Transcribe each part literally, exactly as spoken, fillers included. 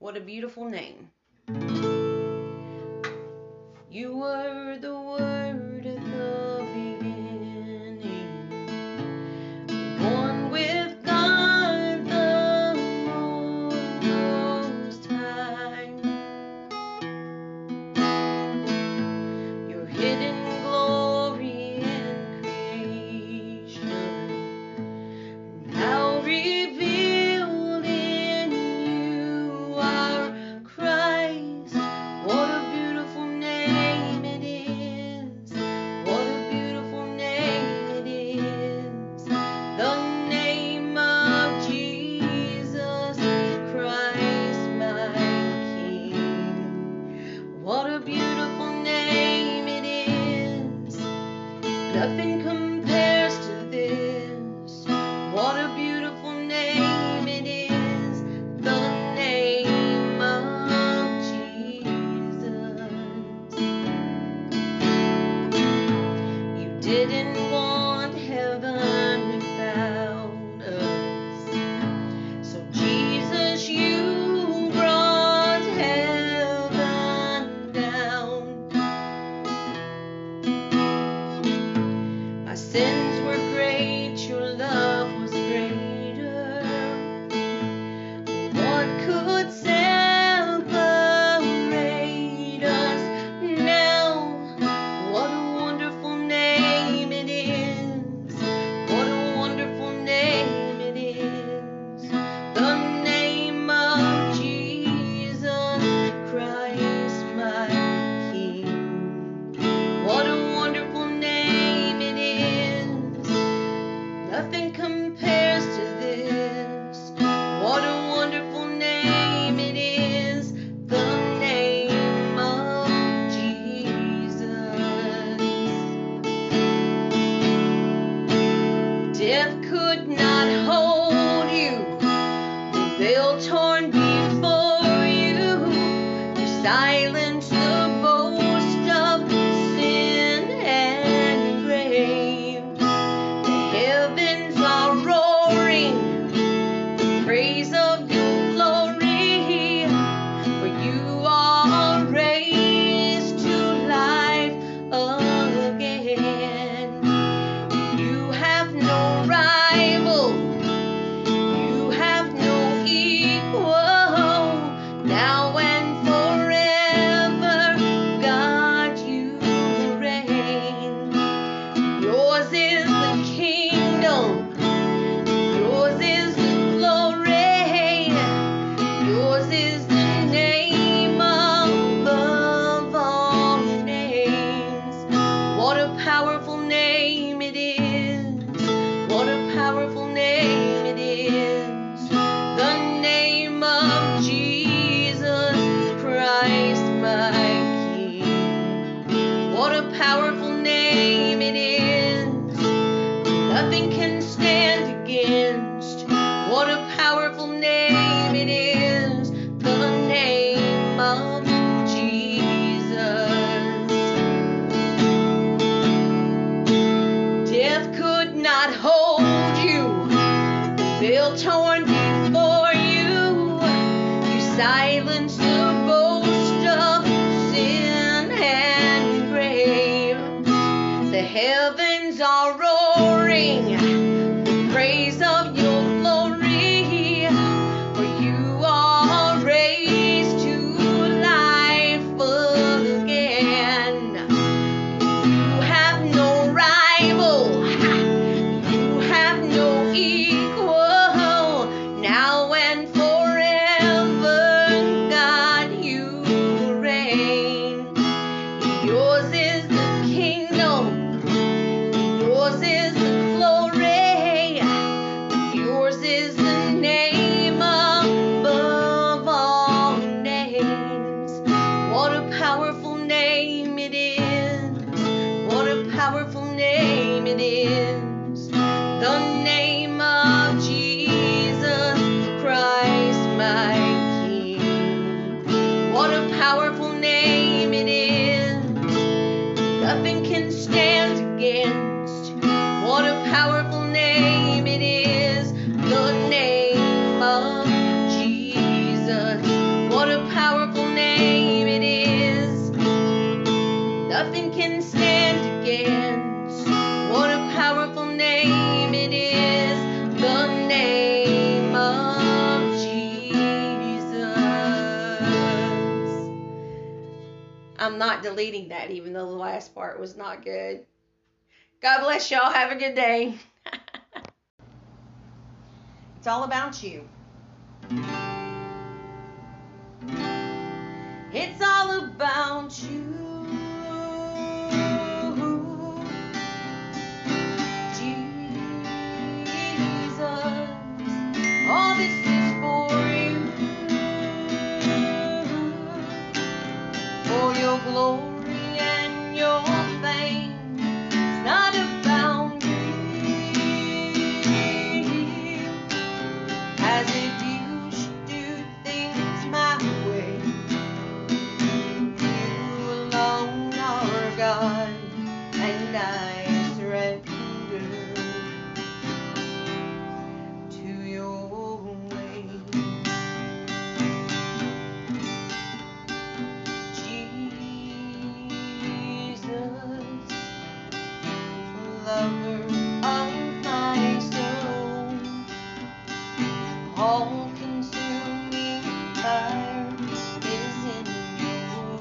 What a beautiful name. You were the Word at the beginning, born with God the Most High. Your hidden glory in creation, now revealed in You are Christ. What a I'm not deleting that, even though the last part was not good. God bless y'all. Have a good day. It's all about you. It's all about you. Jesus, all this is for you, for your glory and your fame. It's not about me, as if you should do things my way. You alone are God, and I surrender to your way. Jesus, lover of my soul, all-consuming fire is in your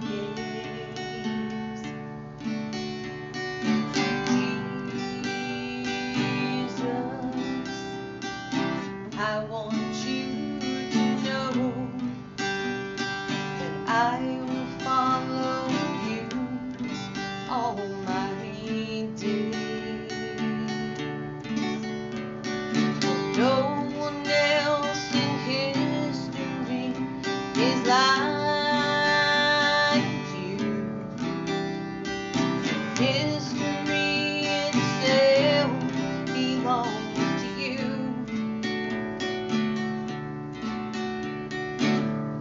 gaze. Jesus, I want you to know that I will follow you all my days. No one else in history is like you. History itself belongs to you.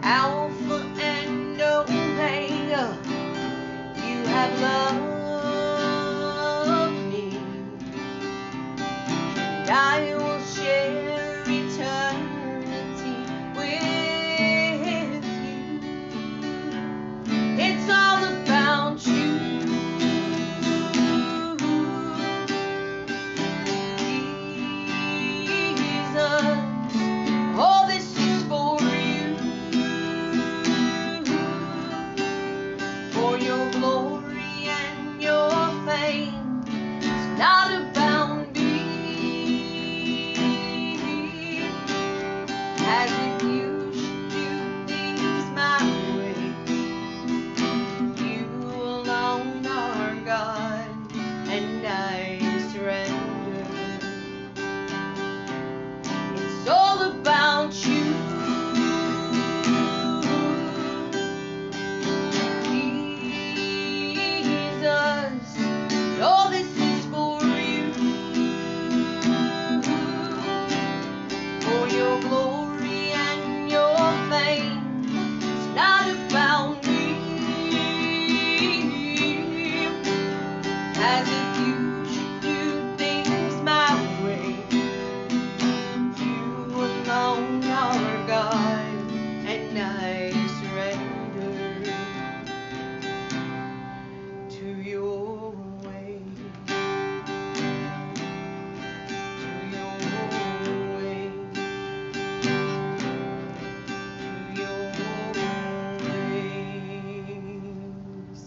Alpha and Omega, you have loved me, and I will share eternity with you. It's all about you, Jesus. All this is for you, for your glory and your fame. It's not about me, as if you should do things my way. You alone are God, and I surrender. It's all about you, Jesus. All this is for you, for your glory and your fame. It's not about me, as if you should do things my way. You alone are God, and I surrender to your way. To your way. To your ways.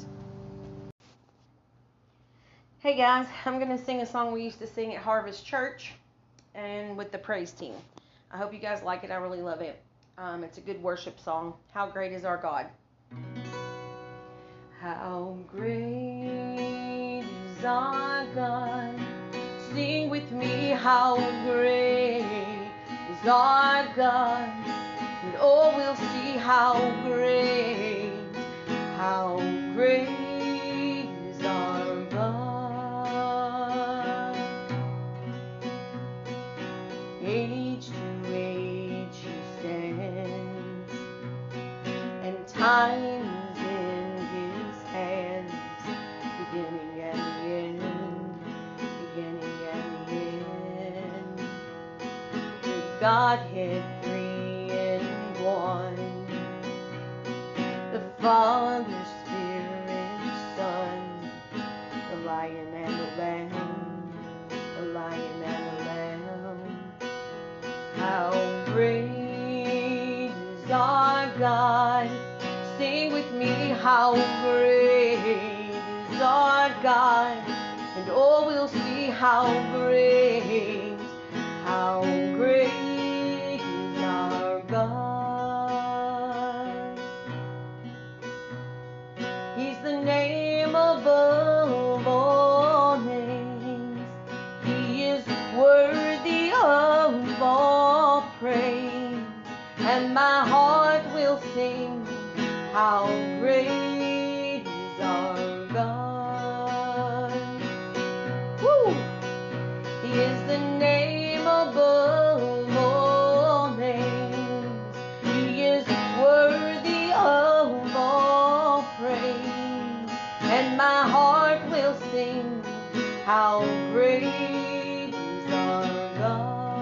Hey guys, I'm going to sing a song we used to sing at Harvest Church and with the praise team. I hope you guys like it. I really love it. Um, it's a good worship song. How great is our God? How great is our God? Sing with me, how great is our God? And oh, we'll see how great, how great is our God. Age to age he stands, and time is in his hands, beginning and the end, beginning and the end. The Godhead three in one, the Father, Spirit, Son, the Lion and the Lamb, the Lion and the Lamb. How great is our God? sing with me how great is our God, and all will see how great, how great is our God. He's the name above all names. He is worthy of all praise, and my heart will sing how great is our God. Woo! He is the name above all names. He is worthy of all praise, and my heart will sing how great is our God.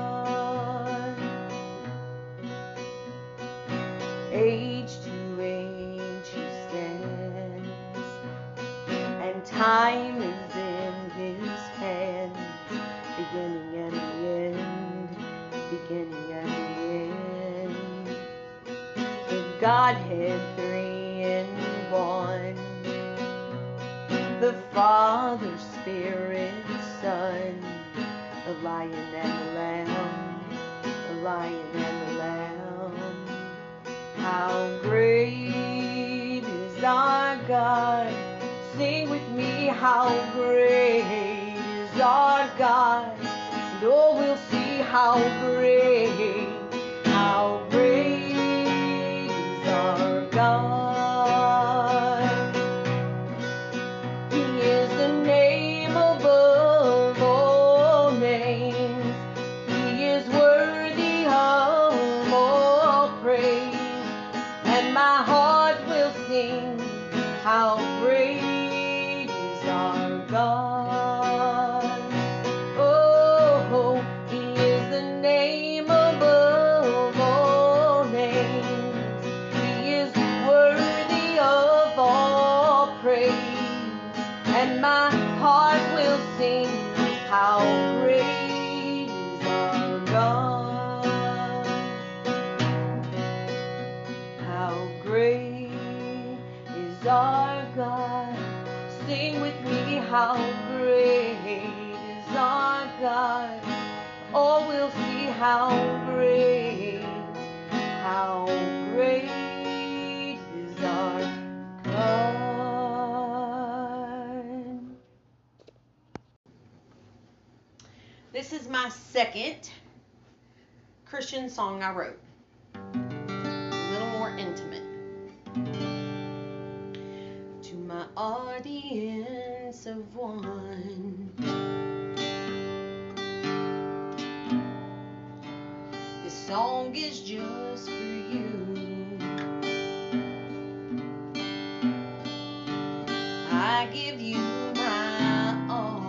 Age to time is in his hands, beginning and the end, beginning and the end. The Godhead three in one, the Father, Spirit, Son, the Lion and the Lamb, the Lion and the Lamb. How great is our God! Sing with me how great is our God, and all will see how great, how great is our God. He is the name above all names. He is worthy of all praise, and my heart will sing how great our God. Oh, he is the name above all names. He is worthy of all praise, and my heart will sing how great is our God. How great is our God. Sing with me how great is our God. All will see how great, how great is our God. This is my second Christian song I wrote. A little more intimate. My audience of one, this song is just for you. I give you my all.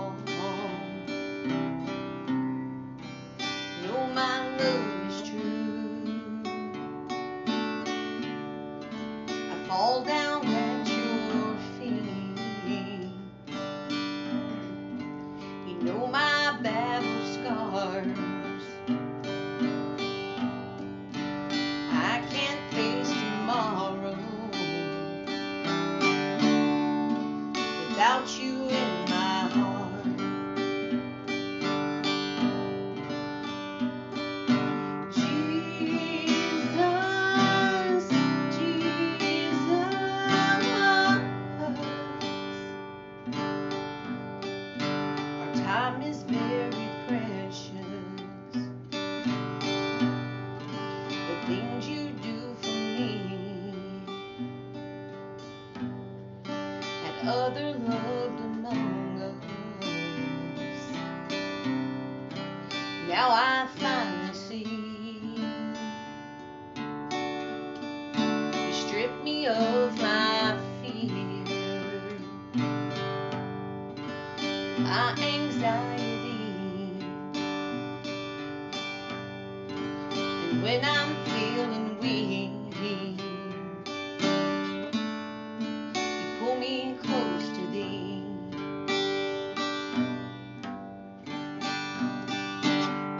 Know my love is true. I fall down at your feet. Know my battle scars. I can't face tomorrow without you in my heart. Jesus, Jesus. Time is very precious. The things you do for me and other loved among us. Now I finally see you strip me of my fear, my anxiety, and when I'm feeling weak, you pull me close to thee.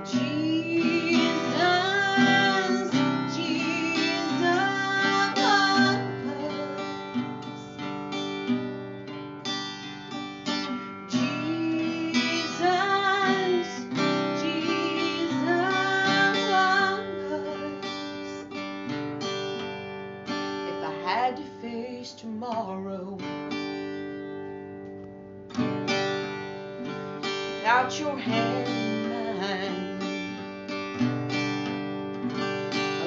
Jesus, Jesus, had to face tomorrow. Without your hand in mine,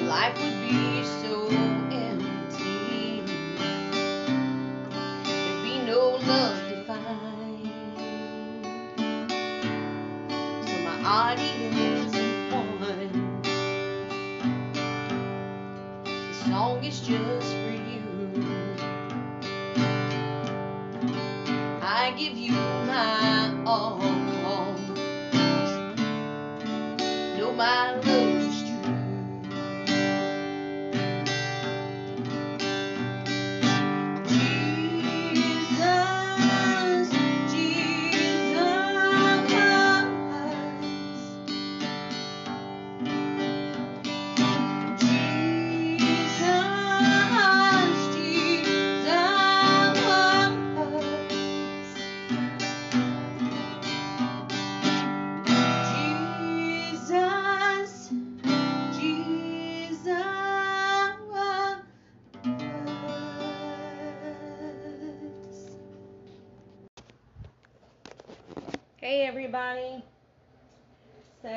life would be so empty. There'd be no love to find. So my audience is one. The song is just for you. I give you my all. My love is true. Jesus, Jesus Christ. Jesus, Jesus Christ. Jesus. Hey everybody, so I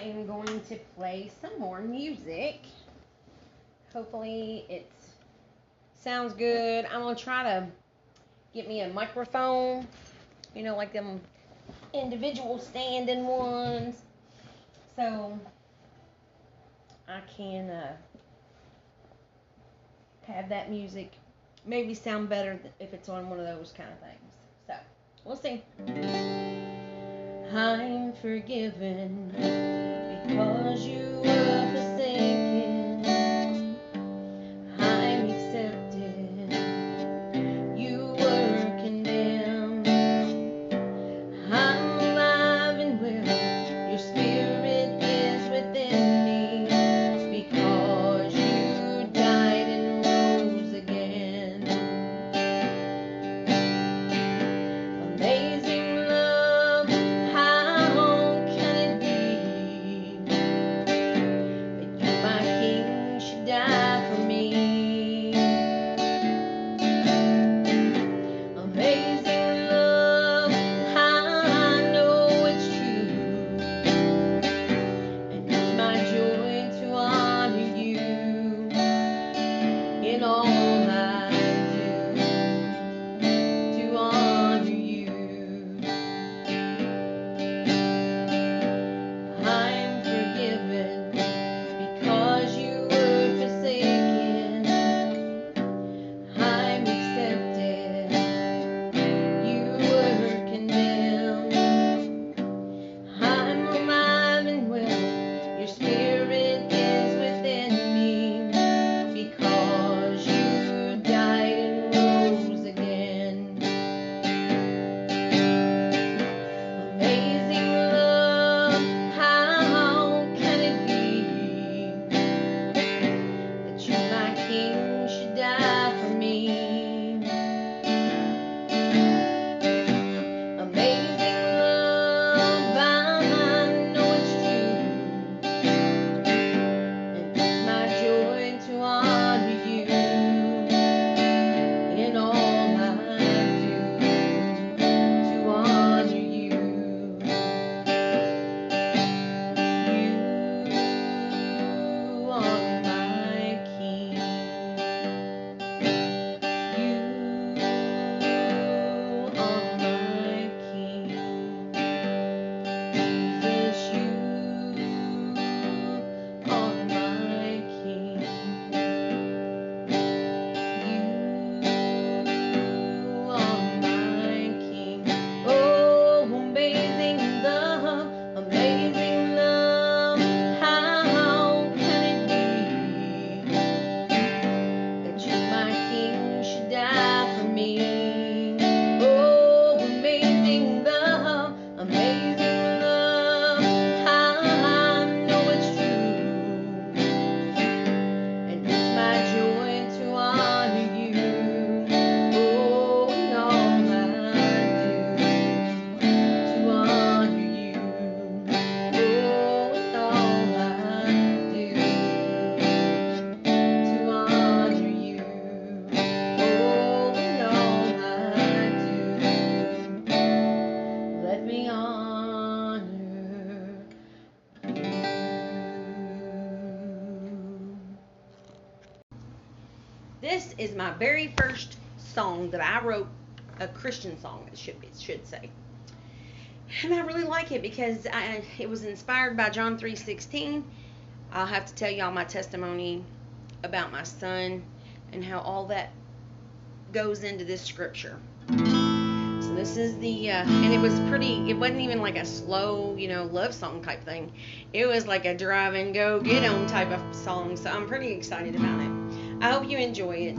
am going to play some more music. Hopefully it sounds good. I'm going to try to get me a microphone, you know, like them individual standing ones, so I can uh, have that music maybe sound better if it's on one of those kind of things. So, we'll see. I'm forgiven because you were forsaken. I'm accepted. You were condemned. I'm alive and well. Your spirit is within me because you died and rose again. Amazing. This is my very first song that I wrote, a Christian song, it should be, it should say. And I really like it because I, it was inspired by John three sixteen. I'll have to tell y'all my testimony about my son and how all that goes into this scripture. So this is the, uh, and it was pretty, it wasn't even like a slow, you know, love song type thing. It was like a drive and go get on type of song. So I'm pretty excited about it. I hope you enjoy it.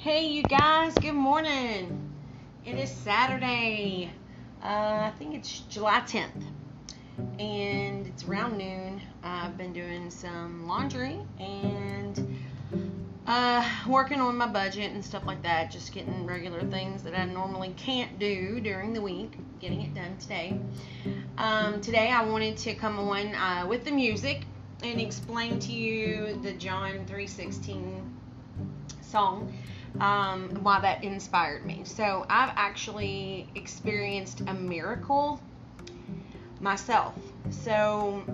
Hey you guys, good morning. It is Saturday. Uh, I think it's July tenth and it's around noon. I've been doing some laundry and uh, working on my budget and stuff like that, just getting regular things that I normally can't do during the week, getting it done today. Um, today I wanted to come on uh, with the music and explain to you the John three sixteen song. Um, why that inspired me. So I've actually experienced a miracle myself. So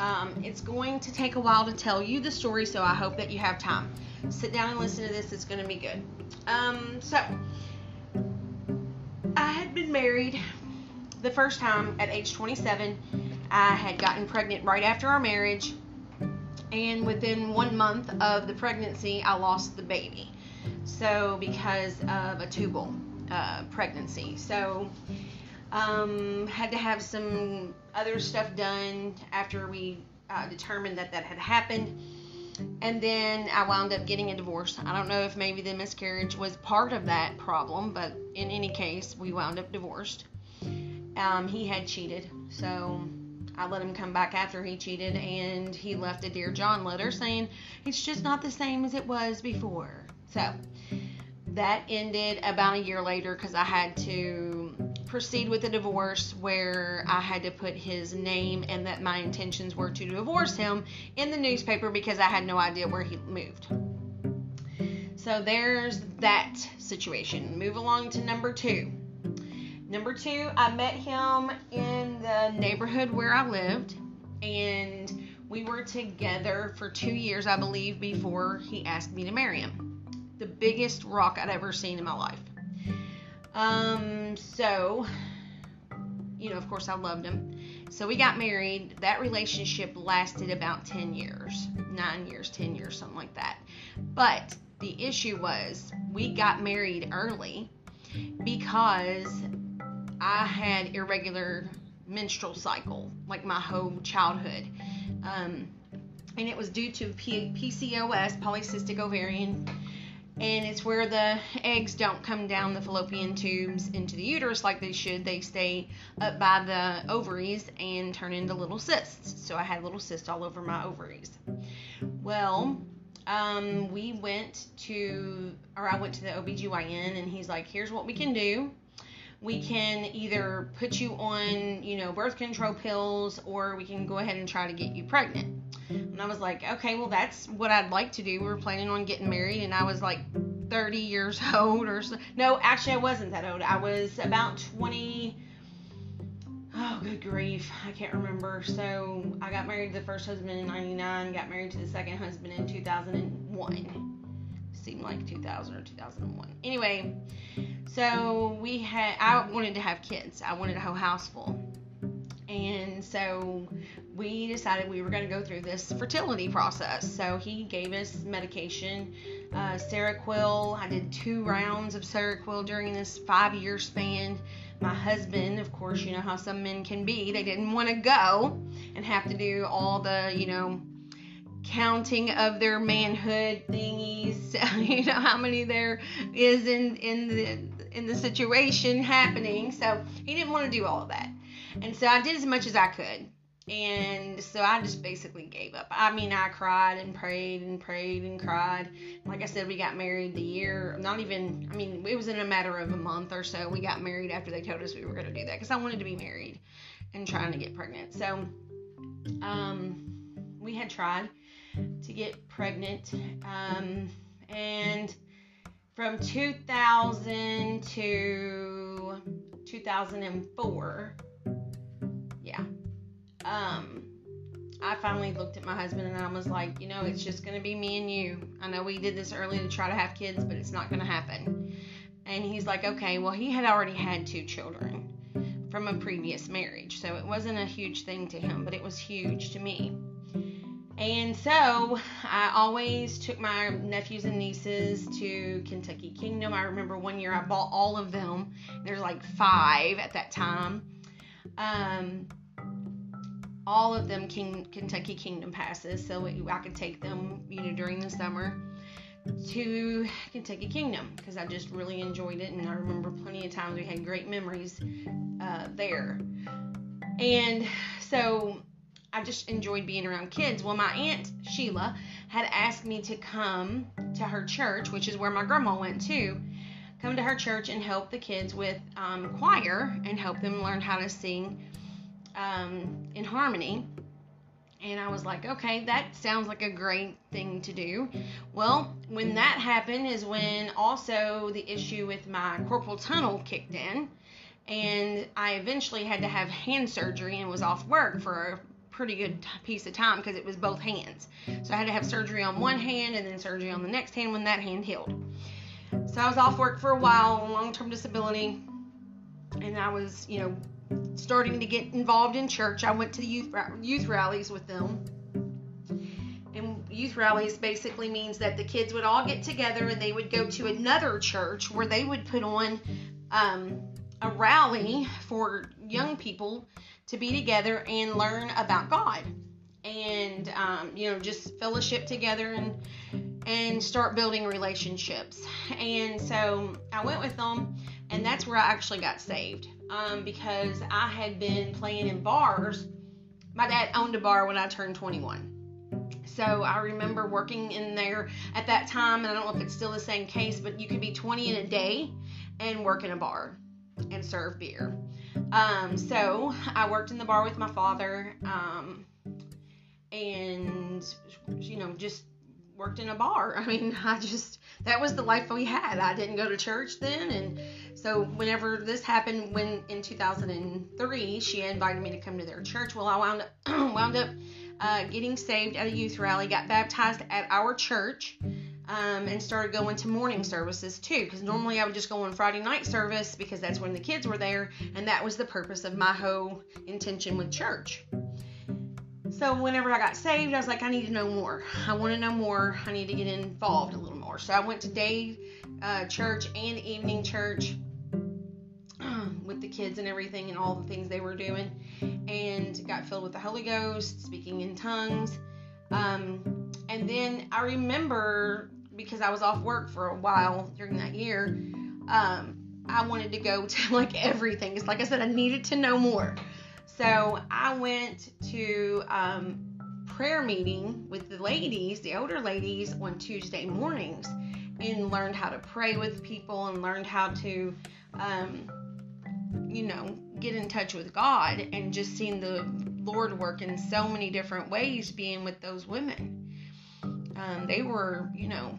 um, it's going to take a while to tell you the story, so I hope that you have time. Sit down and listen to this. It's going to be good. Um, so I had been married the first time at age twenty-seven. I had gotten pregnant right after our marriage. and within one month of the pregnancy, I lost the baby. So because of a tubal uh, pregnancy. So um, had to have some other stuff done after we uh, determined that that had happened. And then I wound up getting a divorce. I don't know if maybe the miscarriage was part of that problem, but in any case, we wound up divorced. Um, he had cheated, so I let him come back after he cheated, and he left a Dear John letter saying, it's just not the same as it was before. So that ended about a year later because I had to proceed with a divorce where I had to put his name and that my intentions were to divorce him in the newspaper because I had no idea where he moved. So there's that situation. Move along to number two. Number two, I met him in the neighborhood where I lived, and we were together for two years, I believe, before he asked me to marry him. The biggest rock I'd ever seen in my life. Um, so, you know, of course I loved him. So we got married. That relationship lasted about ten years, nine years, ten years, something like that. But the issue was we got married early because I had irregular menstrual cycle, like my whole childhood. Um, and it was due to P C O S, polycystic ovarian. And it's where the eggs don't come down the fallopian tubes into the uterus like they should. They stay up by the ovaries and turn into little cysts. So I had little cysts all over my ovaries. Well, um, we went to, or I went to the O B G Y N, and he's like, here's what we can do. We can either put you on, you know, birth control pills, or we can go ahead and try to get you pregnant. And I was like, okay, well, that's what I'd like to do. We were planning on getting married, and I was like thirty years old or so. No, actually, I wasn't that old. I was about twenty. Oh, good grief. I can't remember. So I got married to the first husband in ninety-nine, got married to the second husband in two thousand one. Seemed like two thousand or two thousand one. Anyway, so we had, I wanted to have kids. I wanted a whole house full. And so we decided we were going to go through this fertility process. So he gave us medication, uh, Seroquel. I did two rounds of Seroquel during this five-year span. My husband, of course, you know how some men can be. They didn't want to go and have to do all the, you know, counting of their manhood thingies. You know how many there is in in the in the situation happening. So he didn't want to do all of that. And so I did as much as I could. And so I just basically gave up. I mean, I cried and prayed and prayed and cried. Like I said, we got married the year, not even, I mean, it was in a matter of a month or so. We got married after they told us we were going to do that because I wanted to be married and trying to get pregnant. So um, we had tried to get pregnant. Um, and from two thousand to two thousand four, Um, I finally looked at my husband and I was like, you know, it's just going to be me and you. I know we did this early to try to have kids, but it's not going to happen. And he's like, okay, well, he had already had two children from a previous marriage. So it wasn't a huge thing to him, but it was huge to me. And so I always took my nephews and nieces to Kentucky Kingdom. I remember one year I bought all of them. There's like five at that time. Um... All of them King, Kentucky Kingdom passes, so I could take them, you know, during the summer to Kentucky Kingdom because I just really enjoyed it, and I remember plenty of times we had great memories uh, there. And so I just enjoyed being around kids. Well, my aunt Sheila had asked me to come to her church, which is where my grandma went to, come to her church and help the kids with um, choir and help them learn how to sing um in harmony. And I was like, okay, that sounds like a great thing to do. Well, when that happened is when also the issue with my carpal tunnel kicked in, and I eventually had to have hand surgery and was off work for a pretty good piece of time because it was both hands. So I had to have surgery on one hand and then surgery on the next hand when that hand healed. So I was off work for a while, long-term disability, and I was, you know, starting to get involved in church. I went to the youth youth rallies with them, and youth rallies basically means that the kids would all get together and they would go to another church where they would put on um, a rally for young people to be together and learn about God and, um, you know, just fellowship together and and start building relationships. And so I went with them, and that's where I actually got saved, um, because I had been playing in bars. My dad owned a bar when I turned twenty-one. So I remember working in there at that time, and I don't know if it's still the same case, but you could be twenty in a day and work in a bar and serve beer. Um, so I worked in the bar with my father, um, and, you know, just worked in a bar. I mean, I just, that was the life we had. I didn't go to church then. And so whenever this happened, when in two thousand three, she invited me to come to their church. Well, I wound up, wound up, uh, getting saved at a youth rally, got baptized at our church, um, and started going to morning services too. Cause normally I would just go on Friday night service because that's when the kids were there. And that was the purpose of my whole intention with church. So whenever I got saved, I was like, I need to know more. I want to know more. I need to get involved a little more. So I went to day uh, church and evening church um, with the kids and everything and all the things they were doing, and got filled with the Holy Ghost, speaking in tongues. Um, and then I remember, because I was off work for a while during that year, um, I wanted to go to like everything. It's like I said, I needed to know more. So I went to um, prayer meeting with the ladies, the older ladies, on Tuesday mornings, and learned how to pray with people and learned how to, um, you know, get in touch with God, and just seen the Lord work in so many different ways being with those women. Um, they were, you know,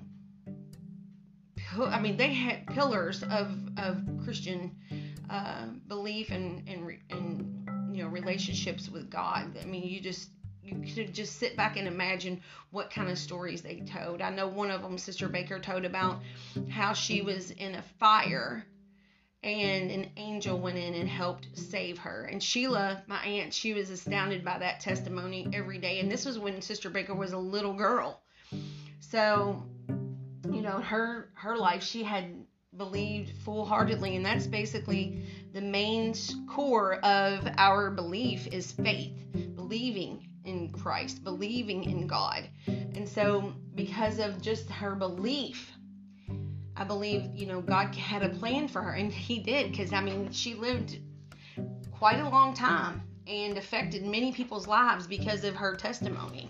pil- I mean, they had pillars of, of Christian uh, belief and, and, and you know, relationships with God. I mean, you just, you could just sit back and imagine what kind of stories they told. I know one of them, Sister Baker, told about how she was in a fire and an angel went in and helped save her. And Sheila, my aunt, she was astounded by that testimony every day. And this was when Sister Baker was a little girl. So, you know, her, her life, she had believed full-heartedly, and that's basically the main core of our belief is faith, believing in Christ, believing in God. And so because of just her belief, I believe, you know, God had a plan for her, and he did, because I mean, she lived quite a long time and affected many people's lives because of her testimony.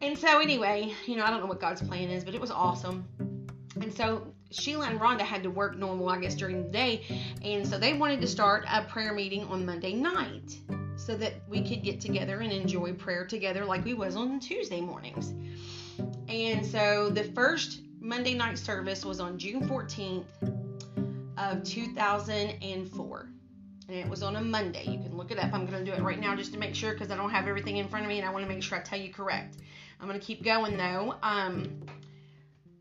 And so anyway, you know, I don't know what God's plan is, but it was awesome. And so Sheila and Rhonda had to work normal, I guess, during the day. And so they wanted to start a prayer meeting on Monday night so that we could get together and enjoy prayer together like we was on Tuesday mornings. And so the first Monday night service was on June fourteenth of two thousand four. And it was on a Monday. You can look it up. I'm going to do it right now just to make sure, because I don't have everything in front of me and I want to make sure I tell you correct. I'm going to keep going though. Um,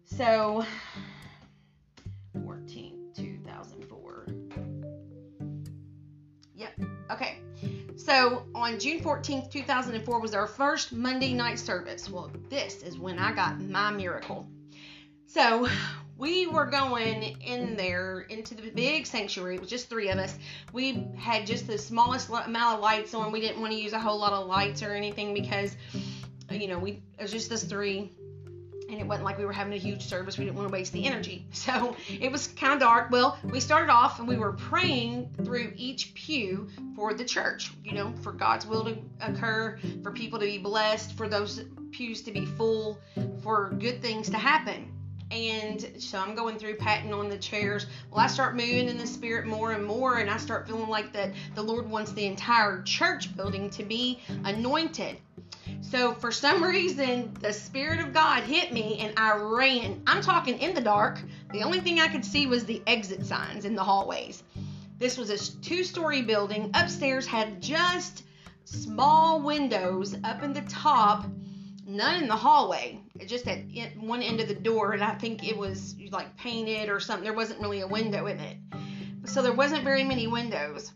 so... fourteenth, two thousand four. Yep. Okay. So on June fourteenth, two thousand four was our first Monday night service. Well, this is when I got my miracle. So we were going in there into the big sanctuary. It was just three of us. We had just the smallest amount of lights on. We didn't want to use a whole lot of lights or anything because, you know, we, it was just us three. And it wasn't like we were having a huge service. We didn't want to waste the energy. So it was kind of dark. Well, we started off and we were praying through each pew for the church, you know, for God's will to occur, for people to be blessed, for those pews to be full, for good things to happen. And so I'm going through patting on the chairs. Well, I start moving in the spirit more and more, and I start feeling like that the Lord wants the entire church building to be anointed. So for some reason, the Spirit of God hit me, and I ran. I'm talking in the dark. The only thing I could see was the exit signs in the hallways. This was a two-story building. Upstairs had just small windows up in the top, none in the hallway. It just had one end of the door, and I think it was like painted or something. There wasn't really a window in it. So there wasn't very many windows,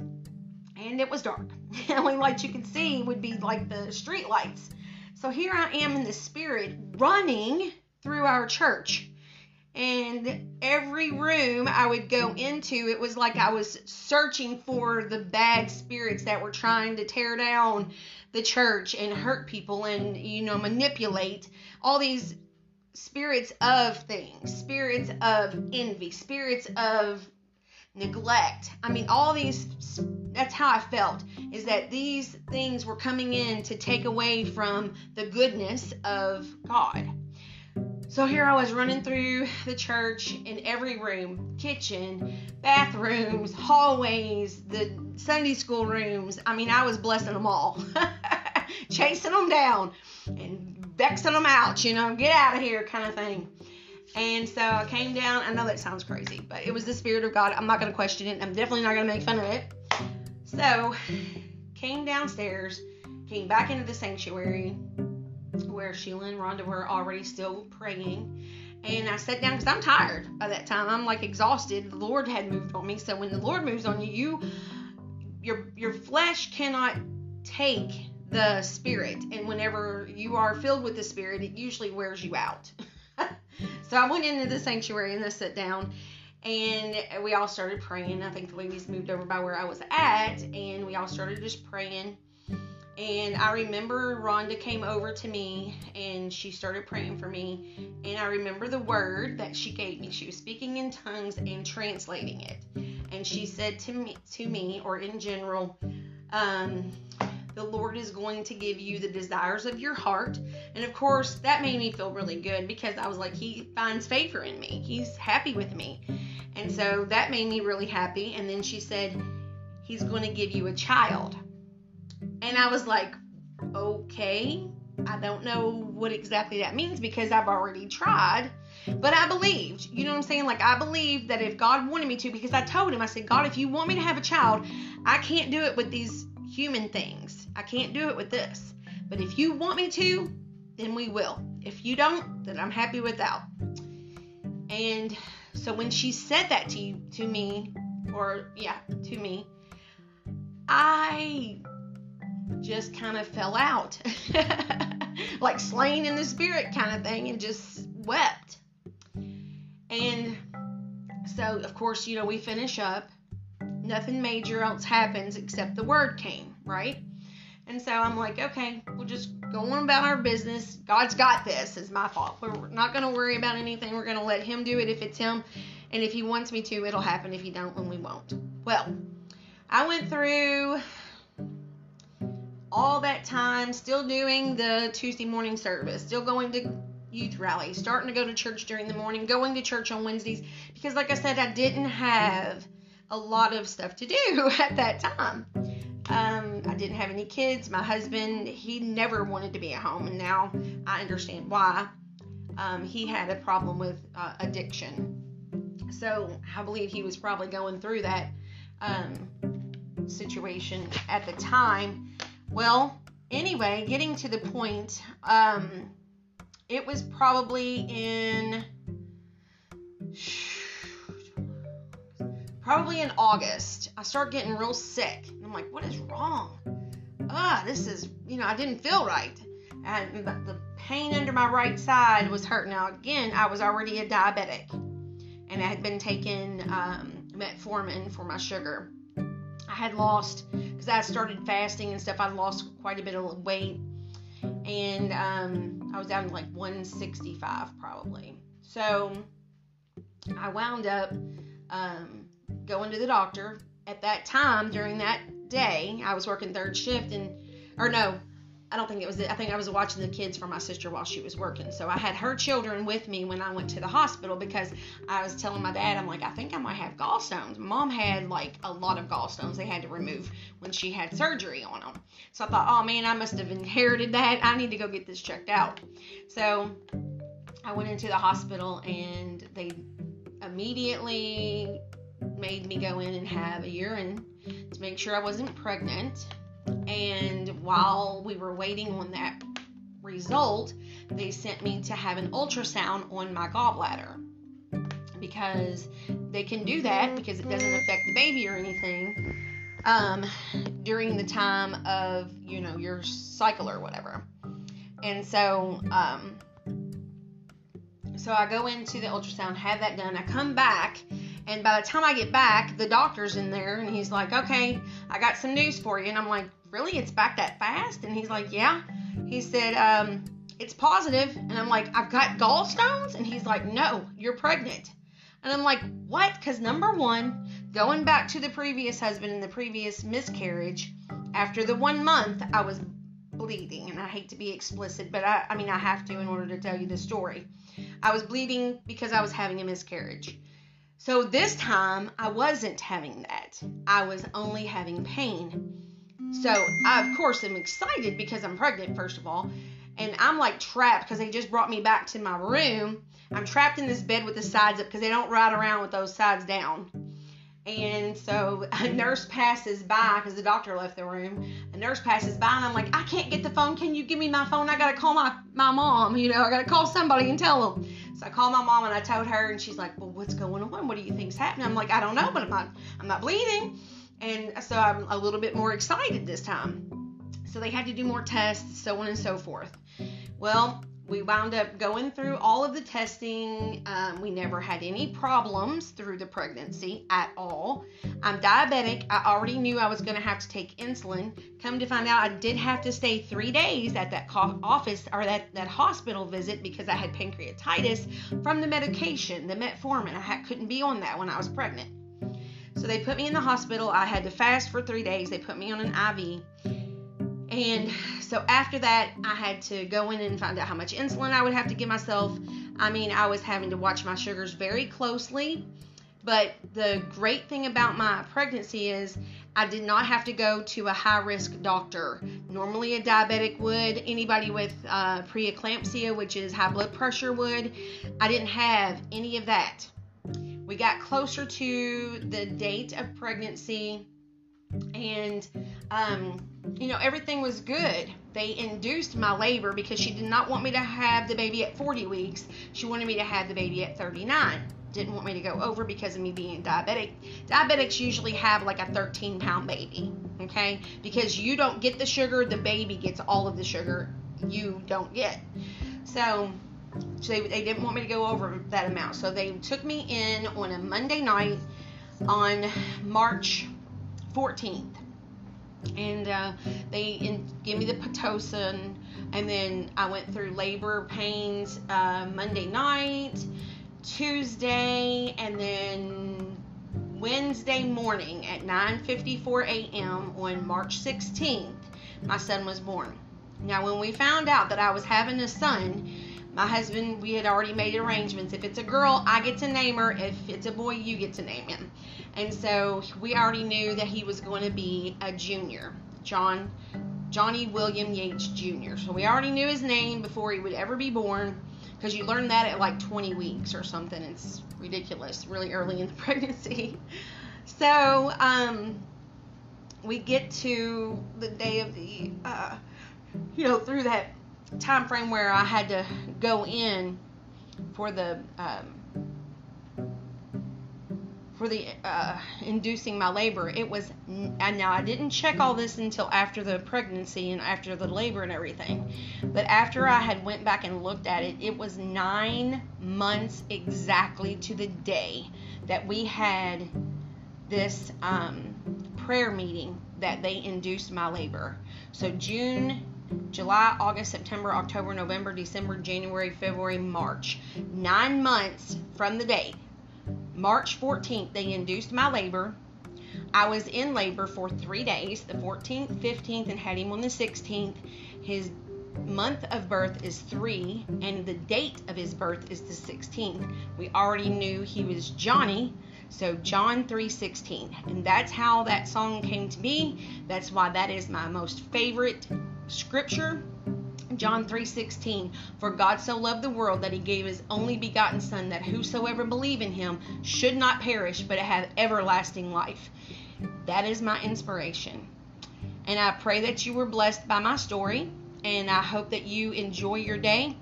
and it was dark. The only lights you could see would be like the street lights. So here I am in the spirit running through our church. And every room I would go into, it was like I was searching for the bad spirits that were trying to tear down the church and hurt people and, you know, manipulate all these spirits of things, spirits of envy, spirits of neglect. I mean, all these, that's how I felt, is that these things were coming in to take away from the goodness of God. So here I was running through the church in every room, kitchen, bathrooms, hallways, the Sunday school rooms. I mean, I was blessing them all, chasing them down and vexing them out, you know, get out of here kind of thing. And so I came down. I know that sounds crazy, but it was the Spirit of God. I'm not going to question it. I'm definitely not going to make fun of it. So came downstairs, came back into the sanctuary, where Sheila and Rhonda were already still praying, and I sat down because I'm tired by that time. I'm like exhausted. The Lord had moved on me. So when the Lord moves on you, you your your flesh cannot take the Spirit, and whenever you are filled with the Spirit, it usually wears you out. So I went into the sanctuary and I sat down, and we all started praying. I think the ladies moved over by where I was at, and we all started just praying. And I remember Rhonda came over to me and she started praying for me. And I remember the word that she gave me. She was speaking in tongues and translating it. And she said to me, to me or in general, um, the Lord is going to give you the desires of your heart. And of course, that made me feel really good because I was like, He finds favor in me. He's happy with me. And so that made me really happy. And then she said, He's going to give you a child. And I was like, okay, I don't know what exactly that means because I've already tried, but I believed, you know what I'm saying? Like, I believed that if God wanted me to, because I told Him, I said, God, if you want me to have a child, I can't do it with these human things. I can't do it with this, but if you want me to, then we will. If you don't, then I'm happy without. And so when she said that to you, to me, or yeah, to me, I just kind of fell out, like slain in the spirit kind of thing, and just wept. And so, of course, you know, we finish up. Nothing major else happens except the word came, right? And so I'm like, okay, we'll just go on about our business. God's got this. It's my fault. We're not going to worry about anything. We're going to let Him do it if it's Him. And if He wants me to, it'll happen. If He don't, then we won't. Well, I went through all that time, still doing the Tuesday morning service, still going to youth rallies, starting to go to church during the morning, going to church on Wednesdays, because like I said, I didn't have a lot of stuff to do at that time. Um, I didn't have any kids. My husband, he never wanted to be at home, and now I understand why. Um, he had a problem with uh, addiction. So I believe he was probably going through that um, situation at the time. Well, anyway, getting to the point, um, it was probably in, probably in August, I start getting real sick. And I'm like, what is wrong? Ah, this is, you know, I didn't feel right. And the pain under my right side was hurting. Now, again, I was already a diabetic, and I had been taking um, metformin for my sugar. I had lost, because I started fasting and stuff, I lost quite a bit of weight, and um, I was down to like one sixty-five probably. So I wound up um, going to the doctor. At that time, during that day, I was working third shift, and, or no, I don't think it was, I think I was watching the kids for my sister while she was working. So I had her children with me when I went to the hospital, because I was telling my dad, I'm like, I think I might have gallstones. Mom had like a lot of gallstones they had to remove when she had surgery on them. So I thought, oh man, I must have inherited that. I need to go get this checked out. So I went into the hospital, and they immediately made me go in and have a urine to make sure I wasn't pregnant. And while we were waiting on that result, they sent me to have an ultrasound on my gallbladder, because they can do that because it doesn't affect the baby or anything um, during the time of, you know, your cycle or whatever. And so, um, so I go into the ultrasound, have that done. I come back, and by the time I get back, the doctor's in there, and he's like, okay, I got some news for you. And I'm like, really? It's back that fast? And he's like, yeah. He said, um, it's positive. And I'm like, I've got gallstones? And he's like, no, you're pregnant. And I'm like, what? Because number one, going back to the previous husband and the previous miscarriage, after the one month, I was bleeding. And I hate to be explicit, but I, I mean, I have to in order to tell you the story. I was bleeding because I was having a miscarriage. So this time, I wasn't having that. I was only having pain. So I, of course, am excited because I'm pregnant, first of all. And I'm like trapped because they just brought me back to my room. I'm trapped in this bed with the sides up because they don't ride around with those sides down. And so a nurse passes by because the doctor left the room. A nurse passes by and I'm like, I can't get the phone. Can you give me my phone? I got to call my, my mom. You know, I got to call somebody and tell them. So I called my mom and I told her and she's like, well, what's going on? What do you think's happening? I'm like, I don't know, but I'm not, I'm not bleeding. And so I'm a little bit more excited this time. So they had to do more tests, so on and so forth. Well, we wound up going through all of the testing. Um, we never had any problems through the pregnancy at all. I'm diabetic. I already knew I was going to have to take insulin. Come to find out, I did have to stay three days at that office or that, that hospital visit because I had pancreatitis from the medication, the metformin. I had, couldn't be on that when I was pregnant. So they put me in the hospital. I had to fast for three days. They put me on an I V. And so after that, I had to go in and find out how much insulin I would have to give myself. I mean, I was having to watch my sugars very closely. But the great thing about my pregnancy is I did not have to go to a high-risk doctor. Normally, a diabetic would. Anybody with uh, preeclampsia, which is high blood pressure, would. I didn't have any of that. We got closer to the date of pregnancy. And, um, you know, everything was good. They induced my labor because she did not want me to have the baby at forty weeks. She wanted me to have the baby at thirty-nine. Didn't want me to go over because of me being diabetic. Diabetics usually have like a thirteen pound baby, okay? Because you don't get the sugar, the baby gets all of the sugar you don't get. So, so they, they didn't want me to go over that amount. So they took me in on a Monday night on March fourteenth, and uh, they in, gave me the Pitocin, and then I went through labor pains uh, Monday night, Tuesday, and then Wednesday morning at nine fifty-four a.m. on March sixteenth, my son was born. Now, when we found out that I was having a son, my husband, we had already made arrangements. If it's a girl, I get to name her. If it's a boy, you get to name him. And so we already knew that he was going to be a junior, John, Johnny William Yates Junior So we already knew his name before he would ever be born, because you learn that at like twenty weeks or something. It's ridiculous, really early in the pregnancy. So um, we get to the day of the, uh, you know, through that time frame where I had to go in for the um, for the uh, inducing my labor. It was, and now I didn't check all this until after the pregnancy and after the labor and everything, but after I had went back and looked at it, it was nine months exactly to the day that we had this um, prayer meeting that they induced my labor. So June, July, August, September, October, November, December, January, February, March. Nine months from the day. March fourteenth, they induced my labor. I was in labor for three days, the fourteenth, fifteenth, and had him on the sixteenth. His month of birth is three, and the date of his birth is the sixteenth. We already knew he was Johnny, so John three sixteen. And that's how that song came to be. That's why that is my most favorite scripture, John three sixteen. For God so loved the world that he gave his only begotten son, that whosoever believe in him should not perish but have everlasting life. That is my inspiration, and I pray that you were blessed by my story, and I hope that you enjoy your day.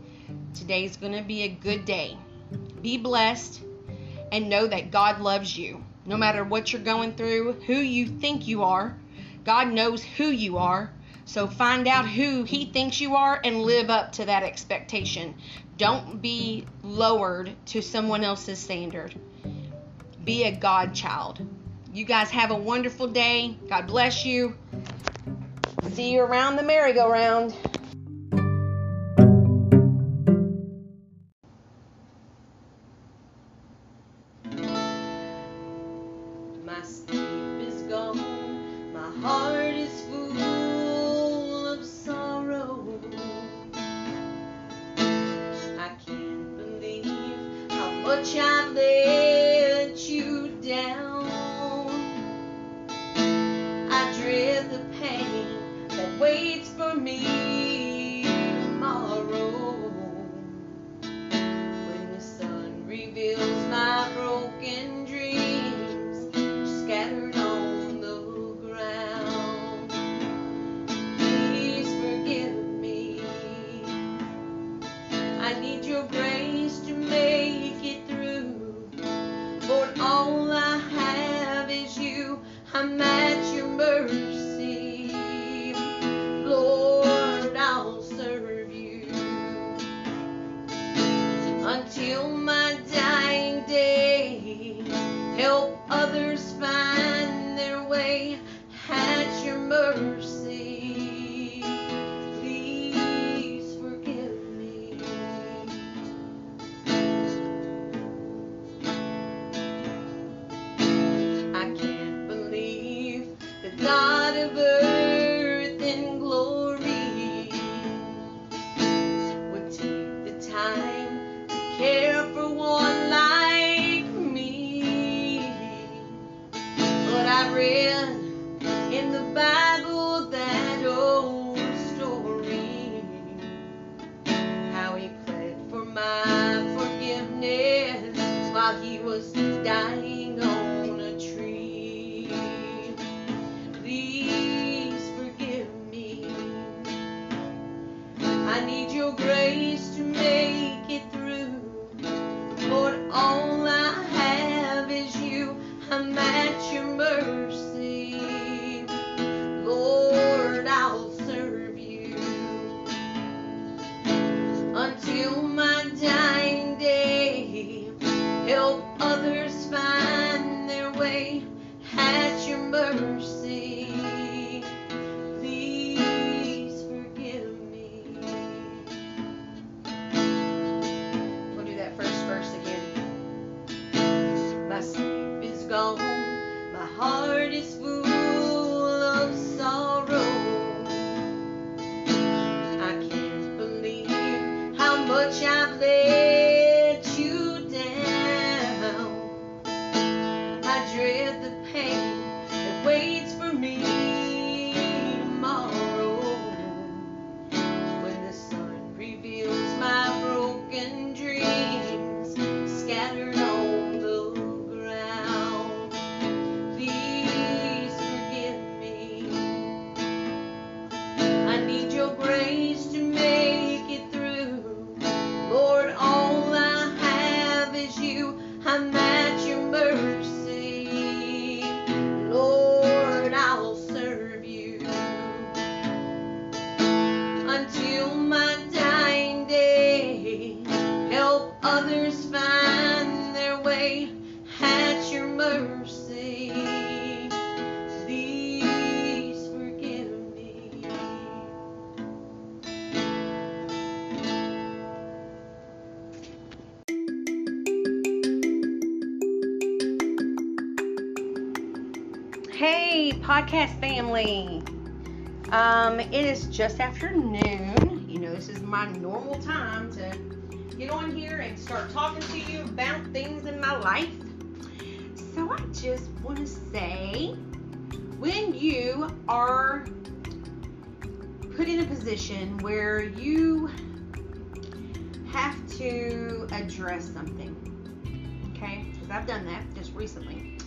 Today is going to be a good day. Be blessed and know that God loves you no matter what you're going through, who you think you are. God knows who you are. So find out who he thinks you are and live up to that expectation. Don't be lowered to someone else's standard. Be a God child. You guys have a wonderful day. God bless you. See you around the merry-go-round. Podcast family, um, it is just after noon. You know, this is my normal time to get on here and start talking to you about things in my life. So I just want to say, when you are put in a position where you have to address something, okay, because I've done that just recently,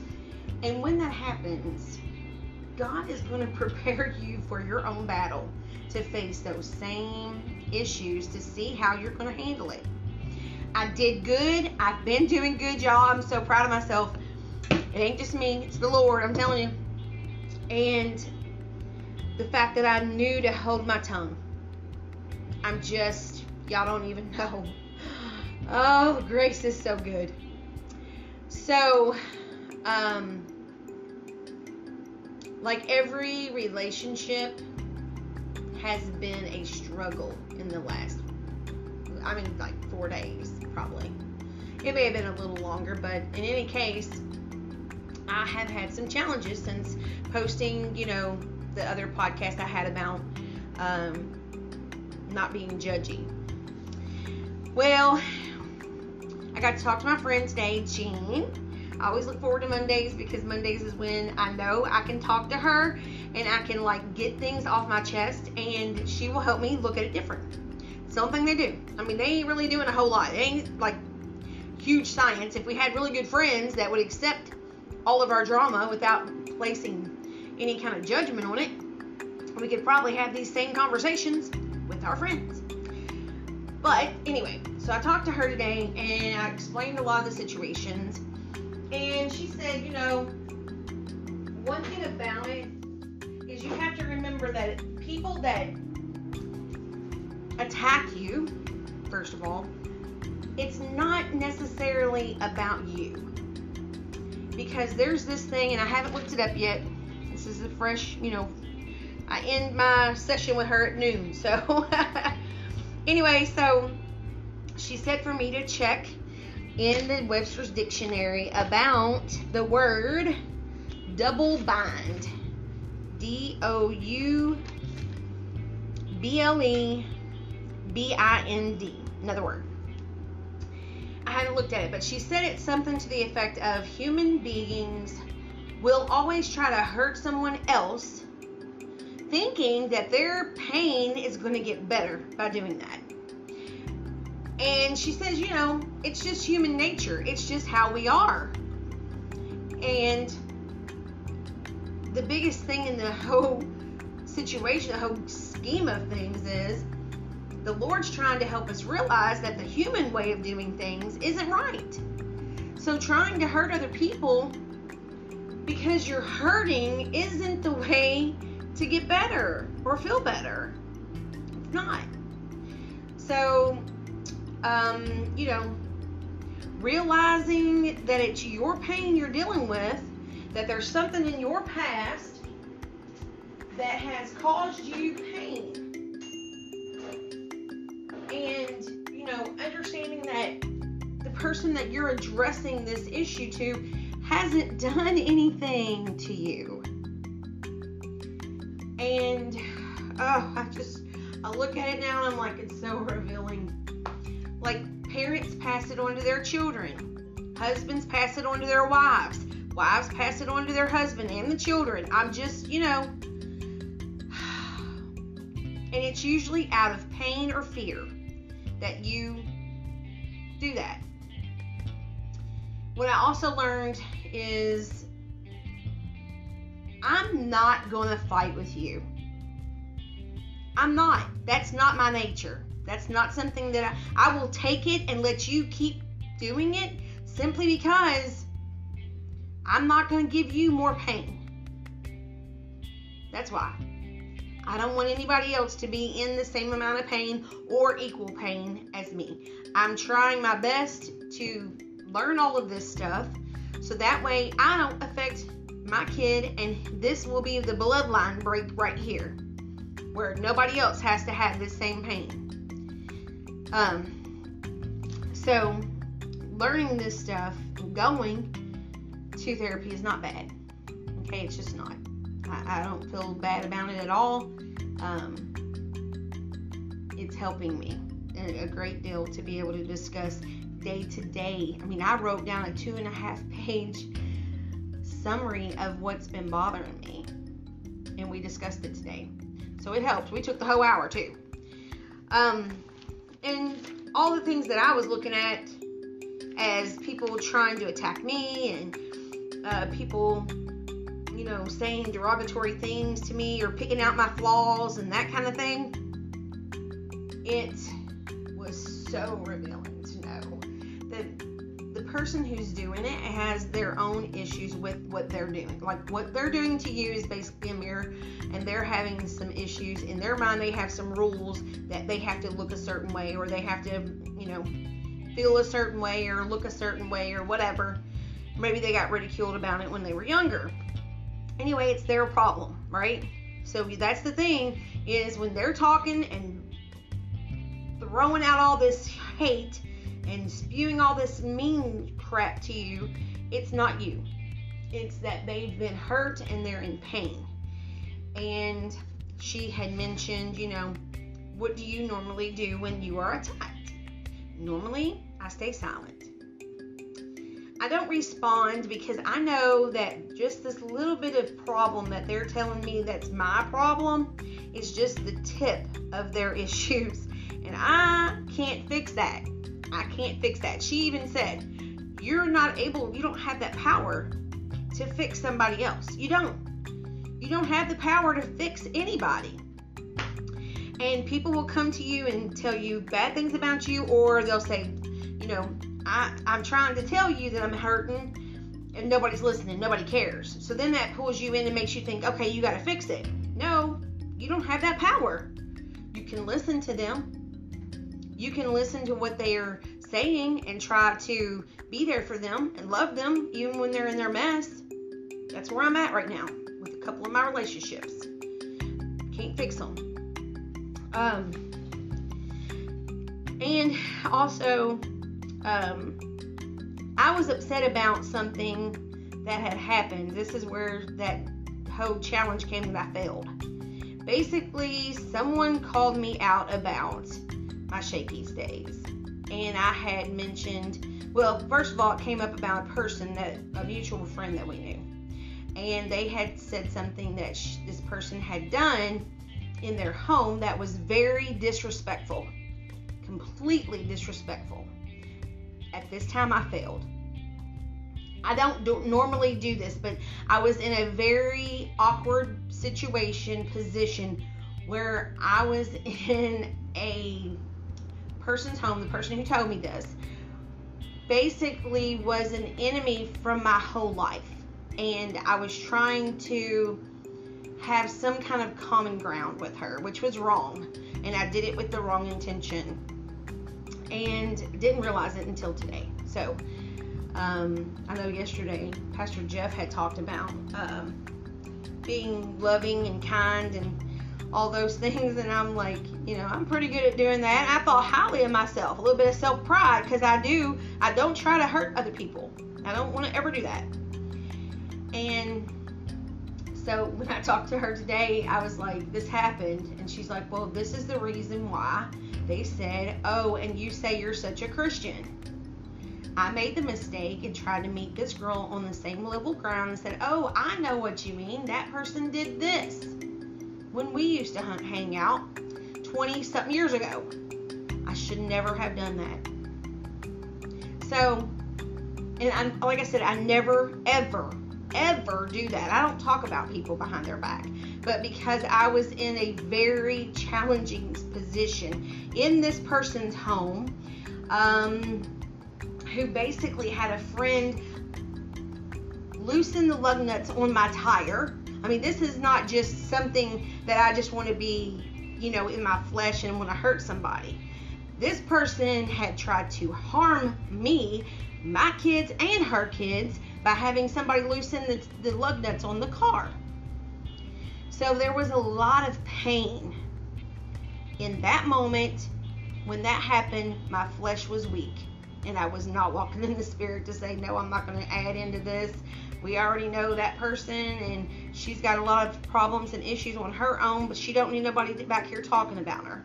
and when that happens, God is going to prepare you for your own battle to face those same issues, to see how you're going to handle it. I did good. I've been doing good, y'all. I'm so proud of myself. It ain't just me. It's the Lord. I'm telling you. And the fact that I knew to hold my tongue. I'm just, y'all don't even know. Oh, grace is so good. So, um, like every relationship has been a struggle in the last, I mean, like four days, probably. It may have been a little longer, but in any case, I have had some challenges since posting, you know, the other podcast I had about um, not being judgy. Well, I got to talk to my friend today, Jean. I always look forward to Mondays because Mondays is when I know I can talk to her and I can like get things off my chest, and she will help me look at it different. Something they do. I mean, they ain't really doing a whole lot. They ain't like huge science. If we had really good friends that would accept all of our drama without placing any kind of judgment on it, we could probably have these same conversations with our friends. But anyway, so I talked to her today and I explained a lot of the situations, and she said, you know, one thing about it is you have to remember that people that attack you, first of all, it's not necessarily about you. Because there's this thing, and I haven't looked it up yet. This is a fresh, you know, I end my session with her at noon. So, anyway, so she said for me to check in the Webster's Dictionary about the word double bind. D O U B L E B I N D. Another word. I haven't looked at it, but she said it's something to the effect of human beings will always try to hurt someone else, thinking that their pain is going to get better by doing that. And she says, you know, it's just human nature. It's just how we are. And the biggest thing in the whole situation, the whole scheme of things is, the Lord's trying to help us realize that the human way of doing things isn't right. So trying to hurt other people because you're hurting isn't the way to get better or feel better. It's not. So, um, you know, realizing that it's your pain you're dealing with, that there's something in your past that has caused you pain. And, you know, understanding that the person that you're addressing this issue to hasn't done anything to you. And, oh, I just, I look at it now and I'm like, it's so revealing. Like, parents pass it on to their children. Husbands pass it on to their wives. Wives pass it on to their husband and the children. I'm just, you know, and it's usually out of pain or fear that you do that. What I also learned is I'm not going to fight with you. I'm not. That's not my nature. That's not something that I, I will take it and let you keep doing it simply because I'm not going to give you more pain. That's why. I don't want anybody else to be in the same amount of pain or equal pain as me. I'm trying my best to learn all of this stuff so that way I don't affect my kid, and this will be the bloodline break right here where nobody else has to have this same pain. Um, so learning this stuff and going to therapy is not bad. Okay, it's just not. I, I don't feel bad about it at all. Um, it's helping me a, a great deal to be able to discuss day to day. I mean, I wrote down a two and a half page summary of what's been bothering me, and we discussed it today. So it helped. We took the whole hour too. Um, and all the things that I was looking at as people trying to attack me and uh, people, you know, saying derogatory things to me or picking out my flaws and that kind of thing, it was so revealing to know that the person who's doing it has their own issues with what they're doing. Like, what they're doing to you is basically a mirror, and they're having some issues. In their mind, they have some rules that they have to look a certain way, or they have to, you know, feel a certain way or look a certain way or whatever. Maybe they got ridiculed about it when they were younger. Anyway, it's their problem, right? So that's the thing, is when they're talking and throwing out all this hate and spewing all this mean crap to you, it's not you. It's that they've been hurt and they're in pain. And she had mentioned, you know, what do you normally do when you are attacked? Normally, I stay silent. I don't respond, because I know that just this little bit of problem that they're telling me that's my problem is just the tip of their issues. And I can't fix that. I can't fix that. She even said, you're not able, you don't have that power to fix somebody else. You don't. You don't have the power to fix anybody. And people will come to you and tell you bad things about you, or they'll say, you know, I, I'm trying to tell you that I'm hurting, and nobody's listening. Nobody cares. So then that pulls you in and makes you think, okay, you got to fix it. No, you don't have that power. You can listen to them. You can listen to what they are saying and try to be there for them and love them, even when they're in their mess. That's where I'm at right now with a couple of my relationships. Can't fix them. Um, and also, um, I was upset about something that had happened. This is where that whole challenge came that I failed. Basically, someone called me out about my shaky stays, and I had mentioned, well, first of all, it came up about a person that a mutual friend that we knew, and they had said something that sh- this person had done in their home that was very disrespectful, completely disrespectful. At this time, I failed. I don't do, normally do this, but I was in a very awkward situation, position, where I was in a person's home. The person who told me this basically was an enemy from my whole life, and I was trying to have some kind of common ground with her, which was wrong, and I did it with the wrong intention and didn't realize it until today. So um, I know yesterday Pastor Jeff had talked about um, being loving and kind and all those things, and I'm like, you know, I'm pretty good at doing that. I thought highly of myself, a little bit of self-pride, because I do, I don't try to hurt other people. I don't want to ever do that. And so when I talked to her today, I was like, this happened, and she's like, well, this is the reason why they said, oh, and you say you're such a Christian. I made the mistake and tried to meet this girl on the same level ground and said, oh, I know what you mean. That person did this when we used to hang out twenty-something years ago. I should never have done that. So, and I'm, like I said, I never, ever, ever do that. I don't talk about people behind their back. But because I was in a very challenging position in this person's home, um, who basically had a friend loosen the lug nuts on my tire. I mean, this is not just something that I just want to be, you know, in my flesh and want to hurt somebody. This person had tried to harm me, my kids, and her kids by having somebody loosen the, the lug nuts on the car. So there was a lot of pain. In that moment, when that happened, my flesh was weak. And I was not walking in the spirit to say, no, I'm not going to add into this. We already know that person, and she's got a lot of problems and issues on her own, but she don't need nobody back here talking about her.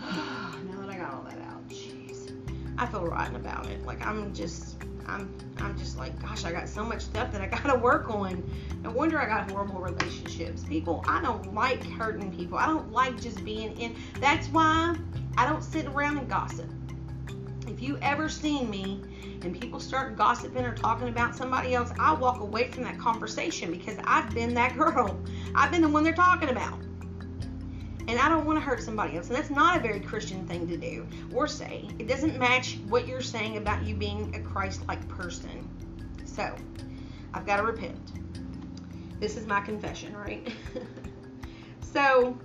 Now that I got all that out, jeez, I feel rotten about it. Like, I'm just, I'm, I'm just like, gosh, I got so much stuff that I got to work on. No wonder I got horrible relationships. People, I don't like hurting people. I don't like just being in. That's why I don't sit around and gossip. If you ever seen me and people start gossiping or talking about somebody else, I walk away from that conversation, because I've been that girl. I've been the one they're talking about. and I don't want to hurt somebody else. And that's not a very Christian thing to do or say. It doesn't match what you're saying about you being a Christ-like person. So, I've got to repent. This is my confession, right? So,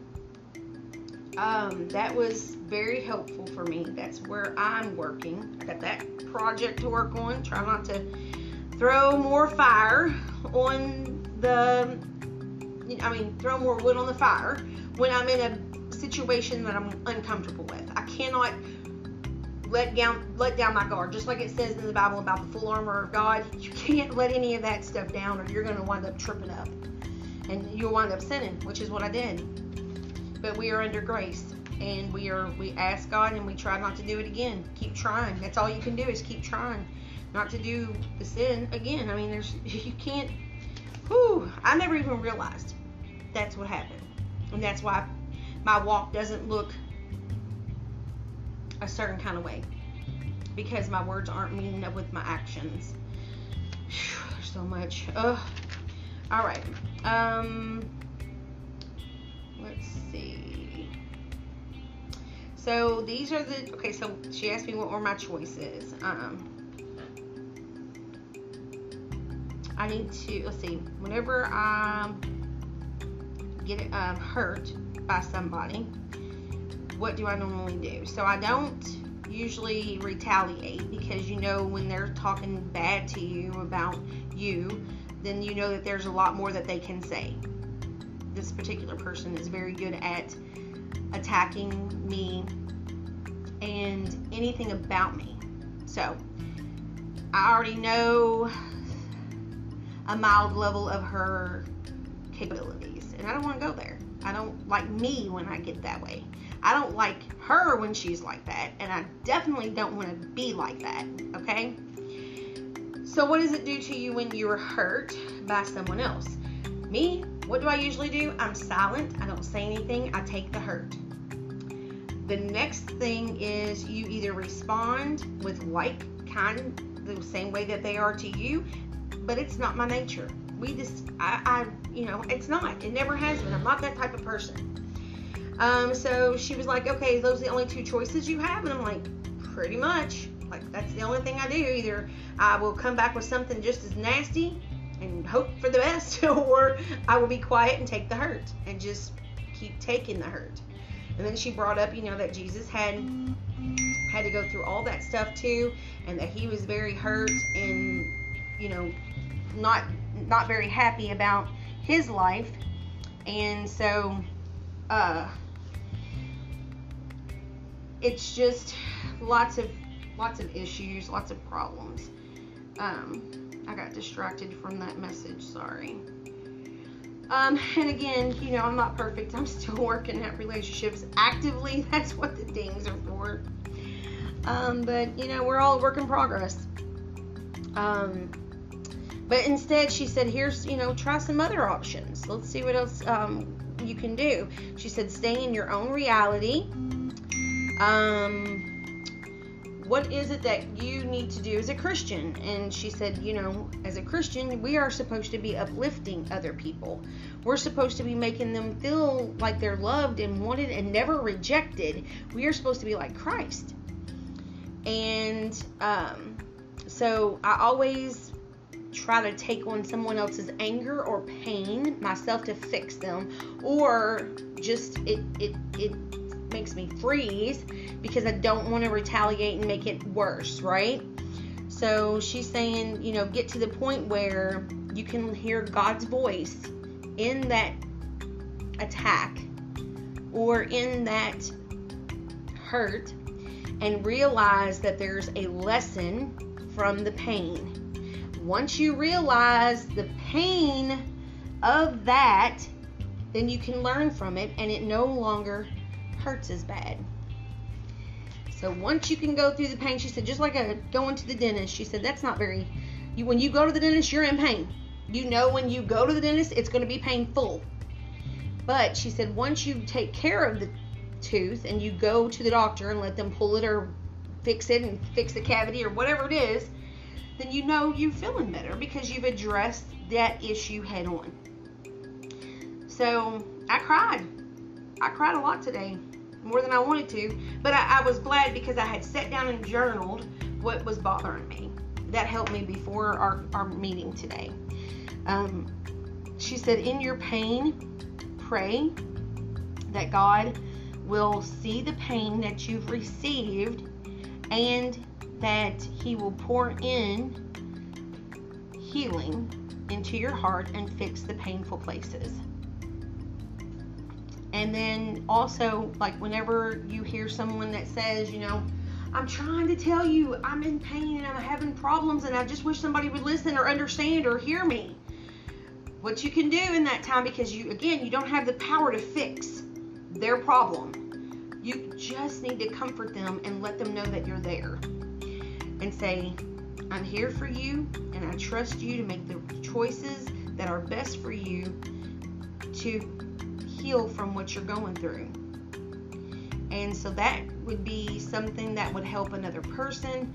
um, that was very helpful for me. That's where I'm working. I got that project to work on. Try not to throw more fire on the, I mean, throw more wood on the fire when I'm in a situation that I'm uncomfortable with. I cannot let down, let down my guard. Just like it says in the Bible about the full armor of God, you can't let any of that stuff down or you're going to wind up tripping up. And you'll wind up sinning, which is what I did. But we are under grace. And we are we ask God and we try not to do it again. Keep trying. That's all you can do is keep trying not to do the sin again. I mean, there's you can't. Whew, I never even realized that's what happened. And that's why my walk doesn't look a certain kind of way. Because my words aren't meeting up with my actions. Whew, so much. Ugh. All right. Um, let's see. So these are the, okay, so she asked me what were my choices. Um, I need to, let's see, whenever I get um, hurt by somebody, what do I normally do? So I don't usually retaliate because you know when they're talking bad to you about you, then you know that there's a lot more that they can say. This particular person is very good at attacking me and anything about me. So, I already know a mild level of her capabilities. And I don't want to go there. I don't like me when I get that way. I don't like her when she's like that. And I definitely don't want to be like that. Okay? So what does it do to you when you're hurt by someone else? Me, what do I usually do? I'm silent. I don't say anything. I take the hurt. The next thing is you either respond with like, kind, the same way that they are to you, but it's not my nature. We just, I, I you know, it's not. It never has been. I'm not that type of person. Um, so she was like, okay, those are the only two choices you have? And I'm like, pretty much. Like, that's the only thing I do. Either I will come back with something just as nasty and hope for the best, or I will be quiet and take the hurt and just keep taking the hurt. And then she brought up, you know, that Jesus had had to go through all that stuff too, and that he was very hurt and, you know, not not very happy about his life. And so uh, it's just lots of Lots of issues, lots of problems. Um, I got distracted from that message, sorry. Um, and again, you know, I'm not perfect. I'm still working at relationships actively. That's what the dings are for. Um, but, you know, we're all a work in progress. Um, but instead, she said, here's, you know, try some other options. Let's see what else um, you can do. She said, stay in your own reality. Um... What is it that you need to do as a Christian? And she said, you know, as a Christian, we are supposed to be uplifting other people. We're supposed to be making them feel like they're loved and wanted and never rejected. We are supposed to be like Christ. And um, so I always try to take on someone else's anger or pain myself to fix them, or just it it it makes me freeze because I don't want to retaliate and make it worse, right? So she's saying, you know, get to the point where you can hear God's voice in that attack or in that hurt and realize that there's a lesson from the pain. Once you realize the pain of that, then you can learn from it and it no longer hurts as bad. So once you can go through the pain, she said, just like a, going to the dentist, she said, that's not very, you, when you go to the dentist, you're in pain. You know when you go to the dentist, it's going to be painful. But she said, once you take care of the tooth and you go to the doctor and let them pull it or fix it and fix the cavity or whatever it is, then you know you're feeling better because you've addressed that issue head on. So I cried. I cried a lot today, more than I wanted to, but I, I was glad because I had sat down and journaled what was bothering me. That helped me before our, our meeting today. Um, she said, in your pain, pray that God will see the pain that you've received and that he will pour in healing into your heart and fix the painful places. And then also, like, whenever you hear someone that says, you know, I'm trying to tell you I'm in pain and I'm having problems and I just wish somebody would listen or understand or hear me. What you can do in that time, because you, again, you don't have the power to fix their problem. You just need to comfort them and let them know that you're there and say, I'm here for you and I trust you to make the choices that are best for you to heal from what you're going through. And so that would be something that would help another person,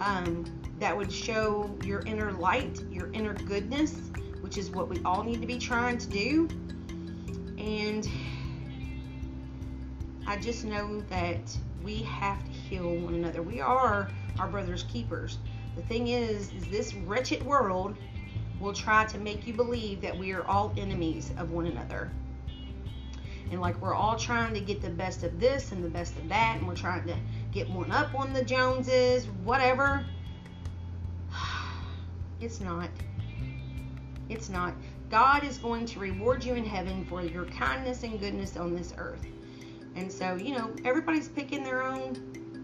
um, that would show your inner light, your inner goodness, which is what we all need to be trying to do. And I just know that we have to heal one another. We are our brother's keepers. The thing is, is this wretched world will try to make you believe that we are all enemies of one another. And like we're all trying to get the best of this and the best of that, and we're trying to get one up on the Joneses, whatever. It's not. It's not. God is going to reward you in heaven for your kindness and goodness on this earth. And so, you know, everybody's picking their own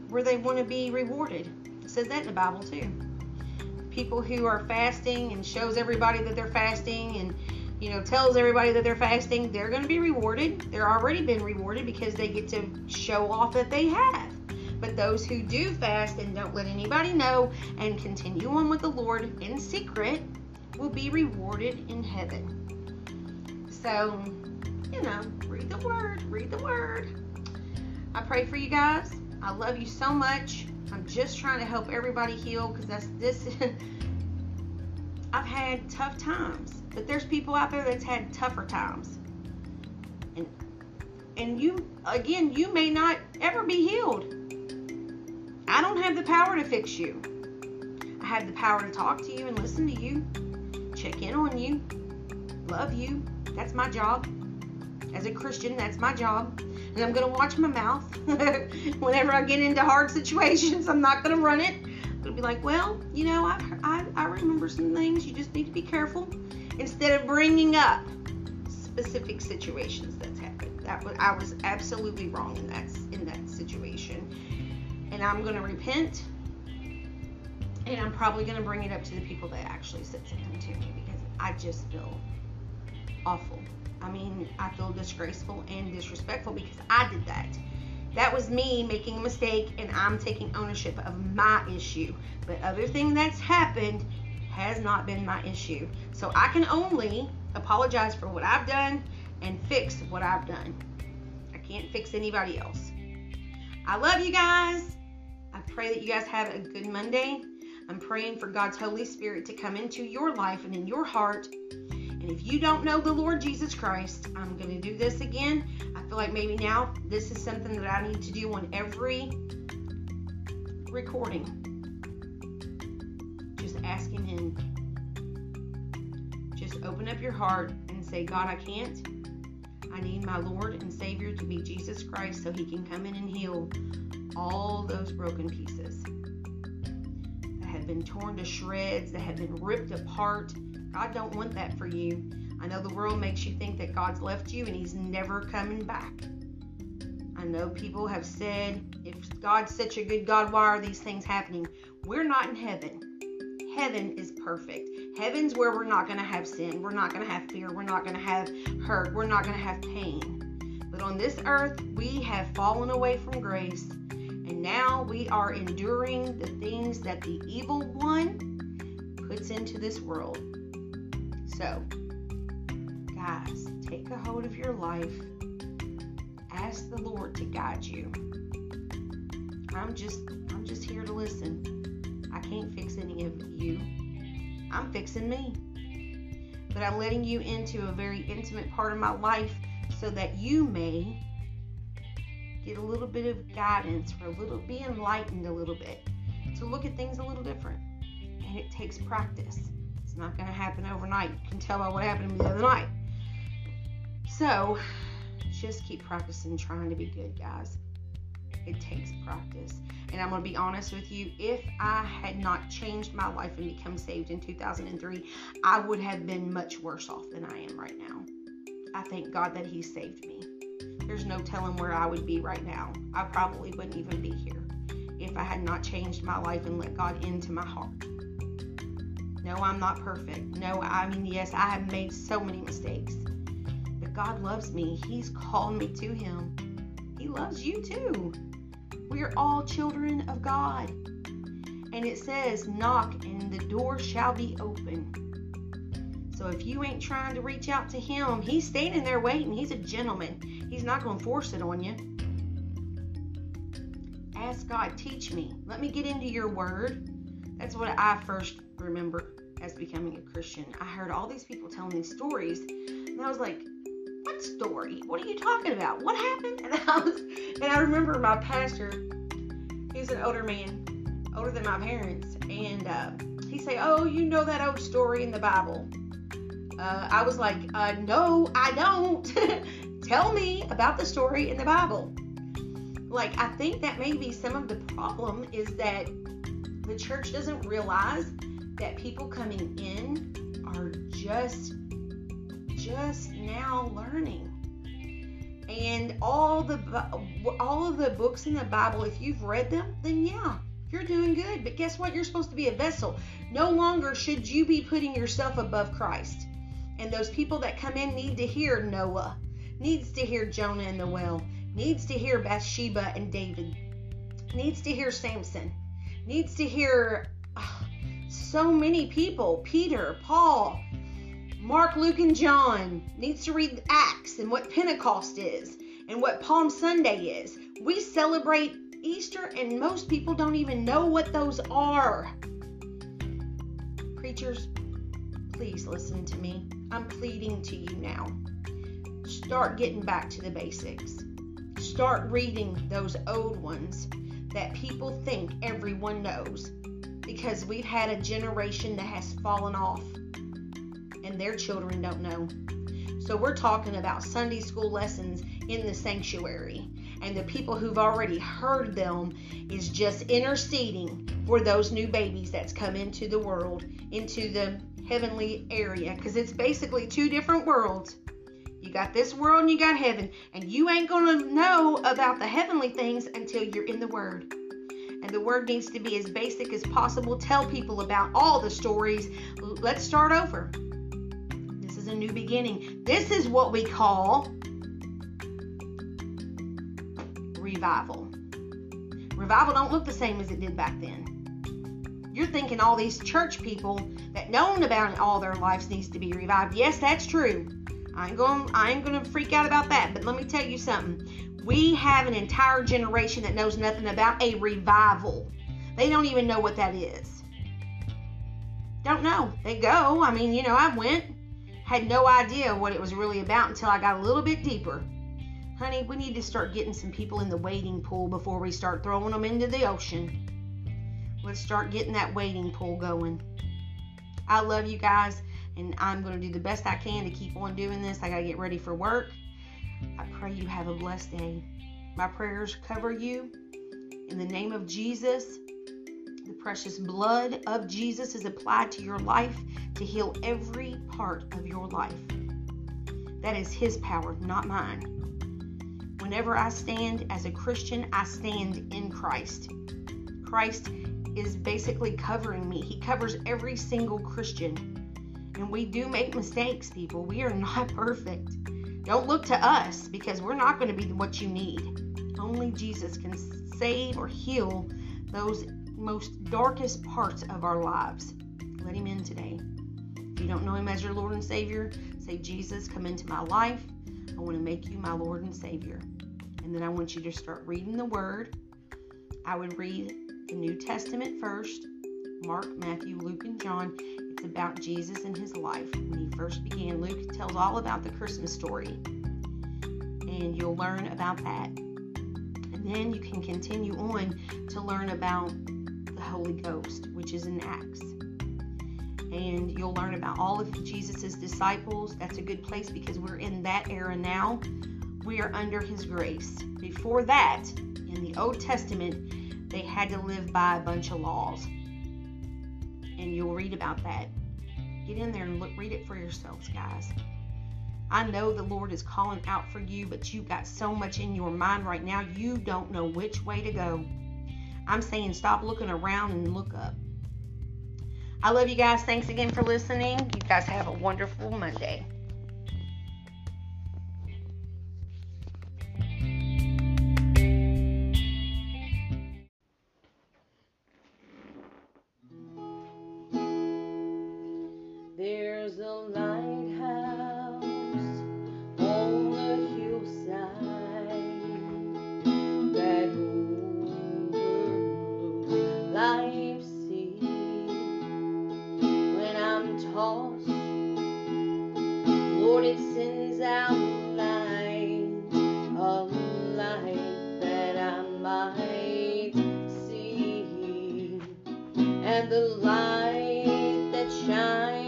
where they want to be rewarded. It says that in the Bible too. People who are fasting and shows everybody that they're fasting and, you know, tells everybody that they're fasting, they're going to be rewarded. They're already been rewarded because they get to show off that they have. But those who do fast and don't let anybody know and continue on with the Lord in secret will be rewarded in heaven. So, you know, read the word, read the word. I pray for you guys. I love you so much. I'm just trying to help everybody heal because that's this. I've had tough times, but there's people out there that's had tougher times, and and you, again, you may not ever be healed. I don't have the power to fix you. I have the power to talk to you and listen to you, check in on you, love you. That's my job as a Christian. That's my job. And I'm going to watch my mouth. Whenever I get into hard situations, I'm not going to run it. I'm going to be like, well, you know, I, I, I remember some things. You just need to be careful. Instead of bringing up specific situations that's happened. That was, I was absolutely wrong in that, in that situation. And I'm going to repent. And I'm probably going to bring it up to the people that actually said something to me. Because I just feel awful. I mean, I feel disgraceful and disrespectful because I did that. That was me making a mistake, and I'm taking ownership of my issue. But other thing that's happened has not been my issue. So I can only apologize for what I've done and fix what I've done. I can't fix anybody else. I love you guys. I pray that you guys have a good Monday. I'm praying for God's Holy Spirit to come into your life and in your heart. And if you don't know the Lord Jesus Christ, I'm going to do this again. I feel like maybe now this is something that I need to do on every recording. Just ask him in. Just open up your heart and say, God, I can't. I need my Lord and Savior to be Jesus Christ so he can come in and heal all those broken pieces that have been torn to shreds, that have been ripped apart. God don't want that for you. I know the world makes you think that God's left you and he's never coming back. I know people have said, if God's such a good God, why are these things happening? We're not in heaven. Heaven is perfect. Heaven's where we're not going to have sin. We're not going to have fear. We're not going to have hurt. We're not going to have pain. But on this earth, we have fallen away from grace. And now we are enduring the things that the evil one puts into this world. So, guys, take a hold of your life. Ask the Lord to guide you. I'm just, I'm just here to listen. I can't fix any of you. I'm fixing me. But I'm letting you into a very intimate part of my life so that you may get a little bit of guidance, or a little, be enlightened a little bit, to look at things a little different. And it takes practice. It's not going to happen overnight. You can tell by what happened to me the other night. So, just keep practicing trying to be good, guys. It takes practice. And I'm going to be honest with you, if I had not changed my life and become saved in two thousand three, I would have been much worse off than I am right now. I thank God that He saved me. There's no telling where I would be right now. I probably wouldn't even be here if I had not changed my life and let God into my heart. No, I'm not perfect. No, I mean, yes, I have made so many mistakes. But God loves me. He's called me to Him. He loves you too. We are all children of God. And it says, knock and the door shall be open. So if you ain't trying to reach out to Him, He's standing there waiting. He's a gentleman. He's not going to force it on you. Ask God, teach me. Let me get into your word. That's what I first remember as becoming a Christian. I heard all these people telling these stories. And I was like, what story? What are you talking about? What happened? And I was, and I remember my pastor, he's an older man, older than my parents, and uh, he say, oh, you know that old story in the Bible. Uh, I was like, uh, no, I don't. Tell me about the story in the Bible. Like, I think that maybe some of the problem is that the church doesn't realize that people coming in are just just now learning. And all the all of the books in the Bible, if you've read them, then yeah, you're doing good. But guess what? You're supposed to be a vessel. No longer should you be putting yourself above Christ. And those people that come in need to hear Noah, needs to hear Jonah in the well, needs to hear Bathsheba and David, needs to hear Samson, needs to hear oh, so many people, Peter, Paul, Mark, Luke, and John, needs to read Acts and what Pentecost is and what Palm Sunday is. We celebrate Easter and most people don't even know what those are. Preachers, please listen to me. I'm pleading to you now. Start getting back to the basics. Start reading those old ones that people think everyone knows, because we've had a generation that has fallen off. And their children don't know. So we're talking about Sunday school lessons in the sanctuary, and the people who've already heard them is just interceding for those new babies that's come into the world, into the heavenly area, because it's basically two different worlds. You got this world and you got heaven, and you ain't gonna know about the heavenly things until you're in the Word. And the Word needs to be as basic as possible. Tell people about all the stories. Let's start over. A new beginning. This is what we call revival. Revival don't look the same as it did back then. You're thinking all these church people that known about it all their lives needs to be revived. Yes, that's true. I ain't going I ain't going to freak out about that, but let me tell you something. We have an entire generation that knows nothing about a revival. They don't even know what that is. Don't know. They go. I mean, you know, I went Had no idea what it was really about until I got a little bit deeper. Honey, we need to start getting some people in the wading pool before we start throwing them into the ocean. Let's start getting that wading pool going. I love you guys, and I'm going to do the best I can to keep on doing this. I got to get ready for work. I pray you have a blessed day. My prayers cover you. In the name of Jesus, the precious blood of Jesus is applied to your life to heal every part of your life. That is His power, not mine. Whenever I stand as a Christian, I stand in Christ. Christ is basically covering me. He covers every single Christian. And we do make mistakes, people. We are not perfect. Don't look to us, because we're not going to be what you need. Only Jesus can save or heal those most darkest parts of our lives. Let Him in today. If you don't know Him as your Lord and Savior, say, Jesus, come into my life. I want to make you my Lord and Savior. And then I want you to start reading the Word. I would read the New Testament first. Mark, Matthew, Luke, and John. It's about Jesus and His life. When He first began, Luke tells all about the Christmas story. And you'll learn about that. then you can continue on to learn about the Holy Ghost, which is in Acts. And you'll learn about all of Jesus' disciples. That's a good place because we're in that era now. We are under his grace. Before that, in the Old Testament, they had to live by a bunch of laws. And you'll read about that. Get in there and look, read it for yourselves, guys. I know the Lord is calling out for you, but you've got so much in your mind right now, you don't know which way to go. I'm saying stop looking around and look up. I love you guys. Thanks again for listening. You guys have a wonderful Monday. There's a lighthouse on the hillside that overlooks life's sea. When I'm tossed, Lord, it sends out light, a light that I might see, and the light that shines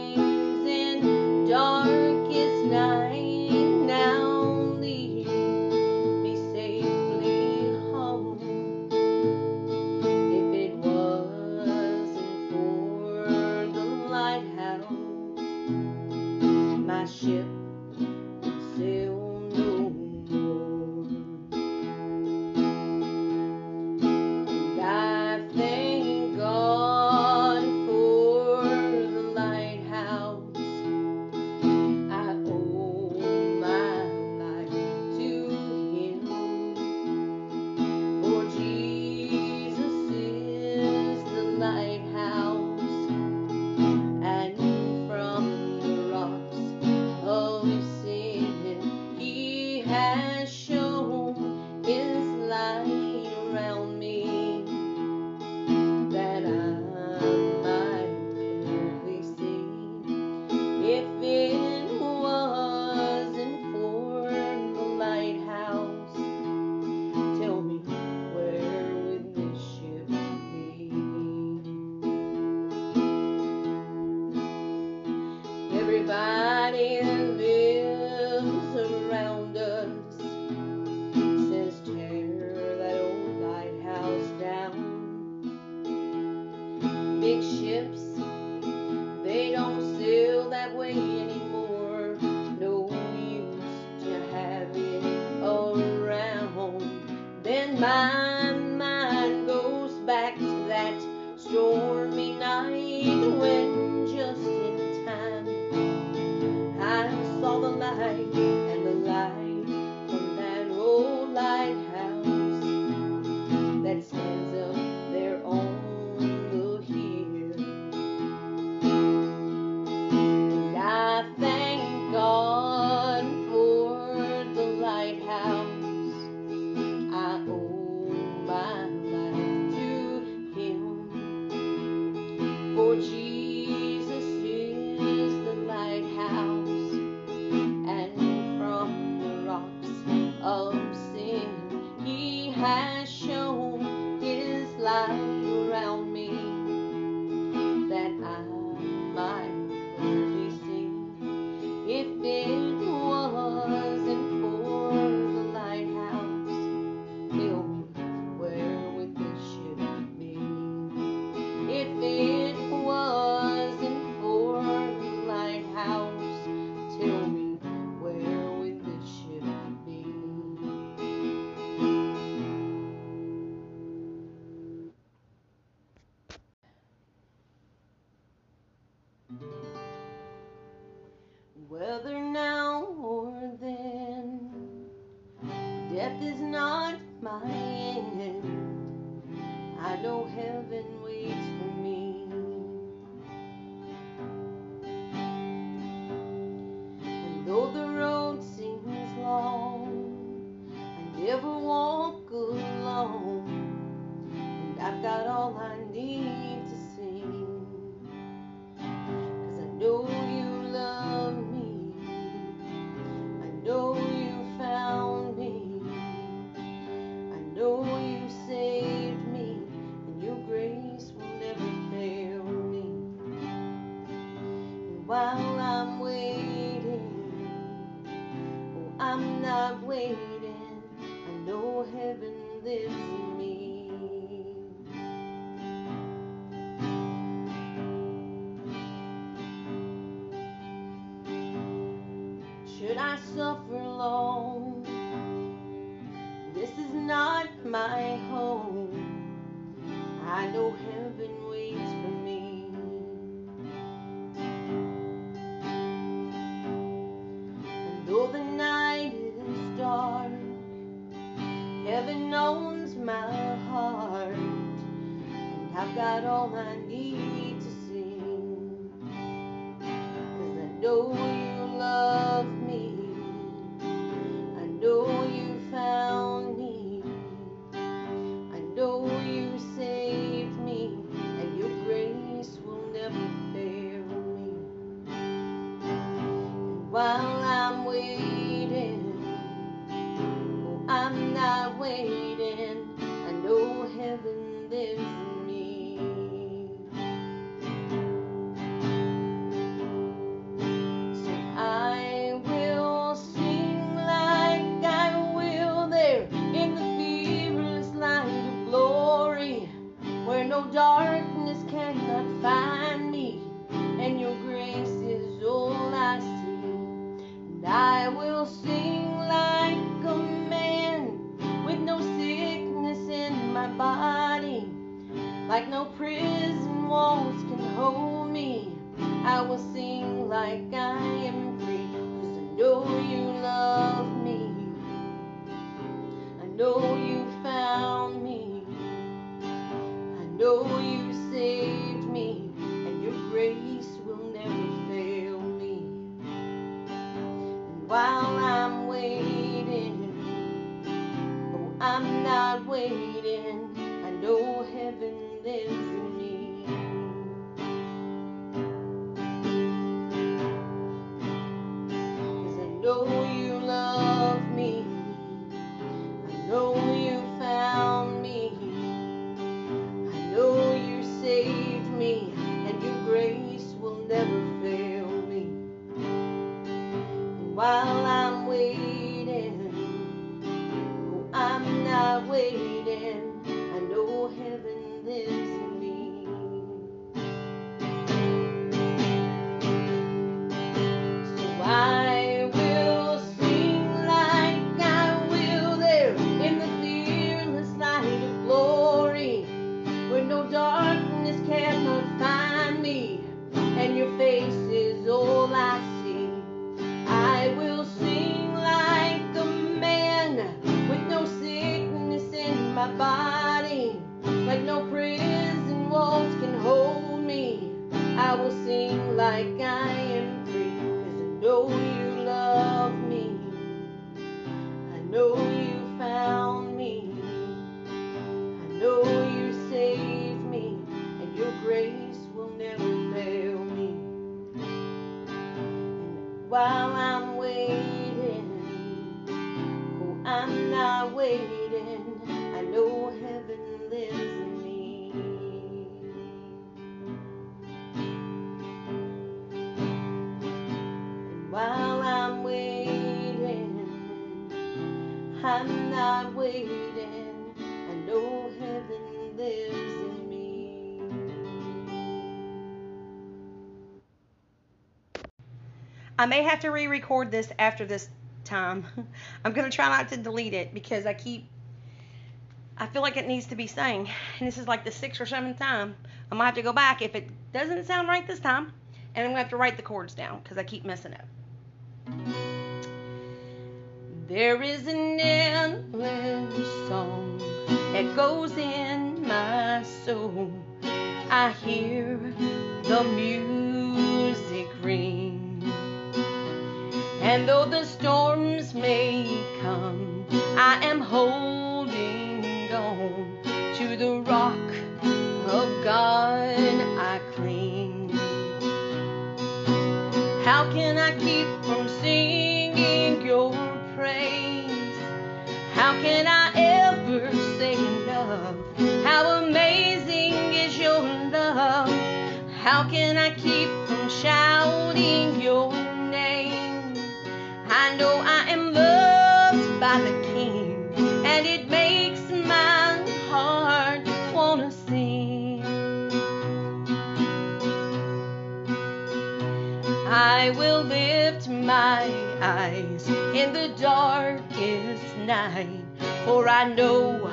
darkest night now leads me safely home. If it wasn't for the lighthouse, my ship would sail no more. And I thank God for the lighthouse. My mind goes back to that stormy night when just in time I saw the light, and the light from that old lighthouse that stands up there on the hill. And I thank God for the lighthouse. You love me, while I'm waiting. Oh, I'm not waiting, I know heaven lives in me. Should I suffer long? This is not my home. I know heaven waits for me. And though the night is dark, heaven owns my heart, and I've got all I need to sing, 'cause I know you love me, I know you found me, I know you saved me, and your grace will never fail me. And while I'm waiting, oh, I'm not waiting, I know heaven lives in me. So I no darkness cannot find me, and your grace is all I see. And I will sing like a man with no sickness in my body, like no prison walls can hold me. I will sing like I am free, 'cause I know you love me, I know you found me, I know you saved me, and your grace will never fail me. And while I'm waiting, oh, I'm not waiting, I know heaven lives in me. Cause I know you love me, I know you found me, I know you saved me, and your grace will never fail me. And while I'm waiting, oh, I'm not waiting, I know heaven lives in me. So I will sing like I will there in the fearless light of glory, where no darkness cannot find me, and your face is all I see. I will sing like a man with no sickness in my body, like no prison walls can hold me. I will sing like I am free, 'cause I know you love me, I know you found me, I know you save me, and your grace will never fail me. And while I'm waiting, oh, I'm not waiting, I know heaven lives in me. And while I'm waiting, I'm not waiting, I know heaven lives in me. I may have to re-record this after this time. I'm going to try not to delete it because I keep, I feel like it needs to be sang. And this is like the sixth or seventh time. I'm going to have to go back if it doesn't sound right this time. And I'm going to have to write the chords down because I keep messing up. There is an endless song that goes in my soul. I hear the music ring, and though the storms may come, I am holding on to the rock of God I cling. How can I keep from singing your praise? How can I ever say enough? How amazing is your love? How How can I keep from shouting your name? I know I am loved by the King, and it makes my heart wanna sing. I will lift my eyes in the darkest night, for I know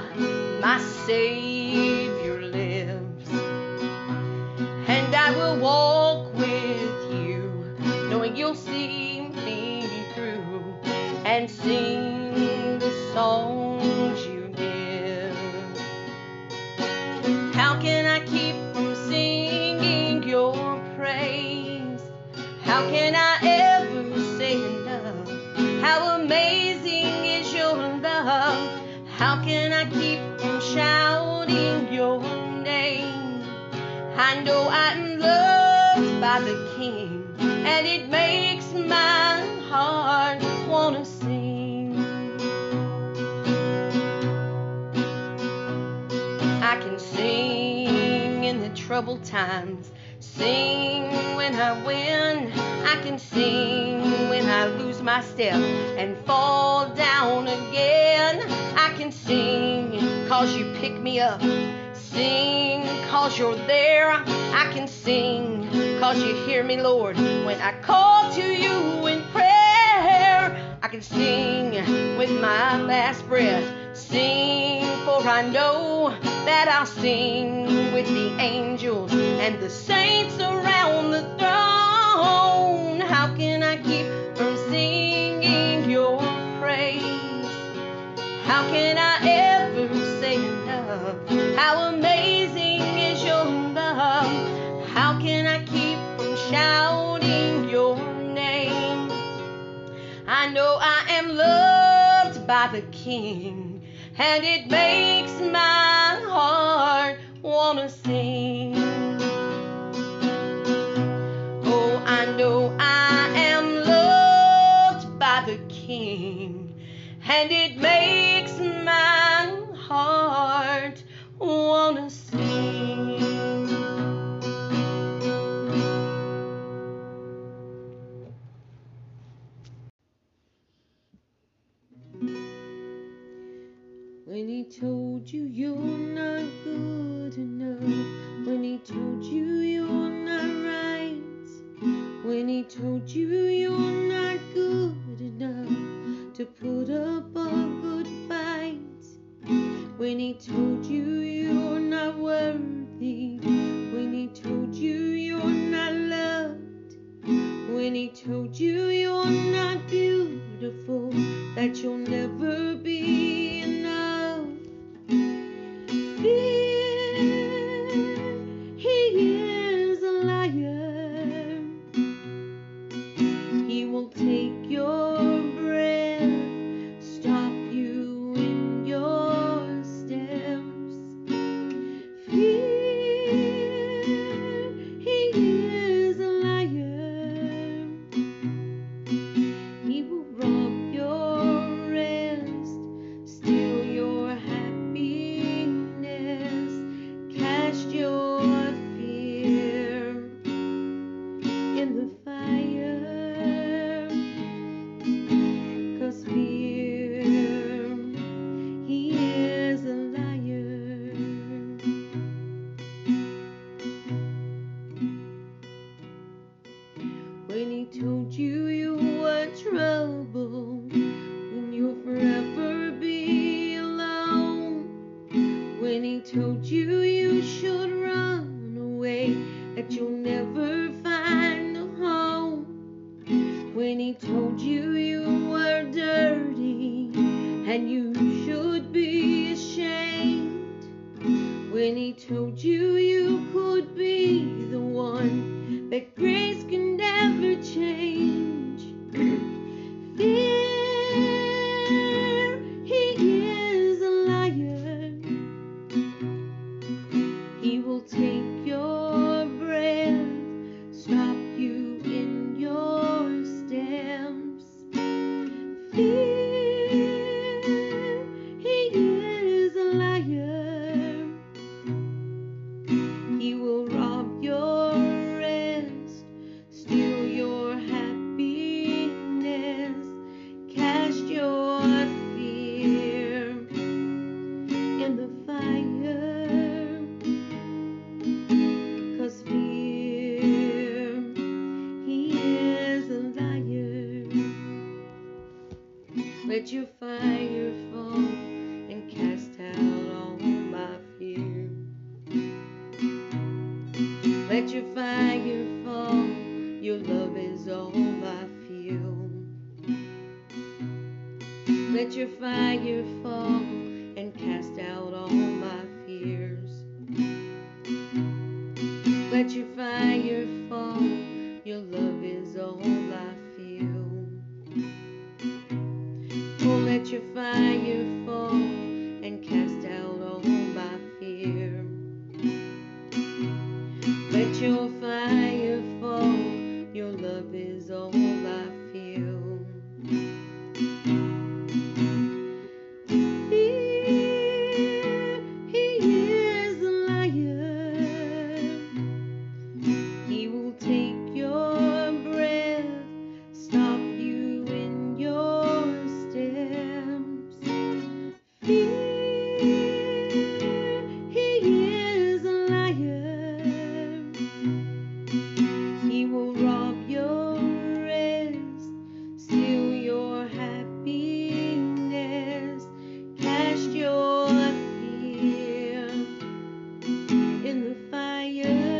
my Savior lives, and I will walk with you, knowing you'll see me through, and sing the songs you give. How can I keep from singing your praise? How can I ever say enough? How amazing is your love? How can I keep from shouting your name? I know I'm loved by the King, and it makes my heart wanna sing. I can sing in the troubled times, sing when I win. I can sing when I lose my step and fall down again. I can sing 'cause you pick me up, sing 'cause you're there. I can sing 'cause you hear me, Lord, when I call to you in prayer. I can sing with my last breath, sing, for I know that I'll sing with the angels and the saints around the throne. How can I keep from singing your praise? How can I ever say enough? How amazing is your love? How can I keep from shouting your name? I know I am loved by the King, and it makes my heart wanna sing. Oh, I know I am loved by the King, and it makes my heart wanna sing. When he told you you're not good enough, when he told you you're not right, when he told you you're not good enough to put up a good fight, when he told you you're not worthy, when he told you you're not loved, when he told you you're not beautiful, that you'll never be enough. He will rob your let your fire fall and cast out all my fear. Let your fire fall, your love is all I feel. Let your fire fall and cast out all my fears. Let your fire fall, your love is all I feel. Oh, let your fire fall and cast out all my fear. Let your fire fall, your love is all I feel. Fear, he is a liar. He will take your breath, stop you in your steps. Fear, he is a liar. He will rob your rest, steal your happiness, cast your fear in the fire.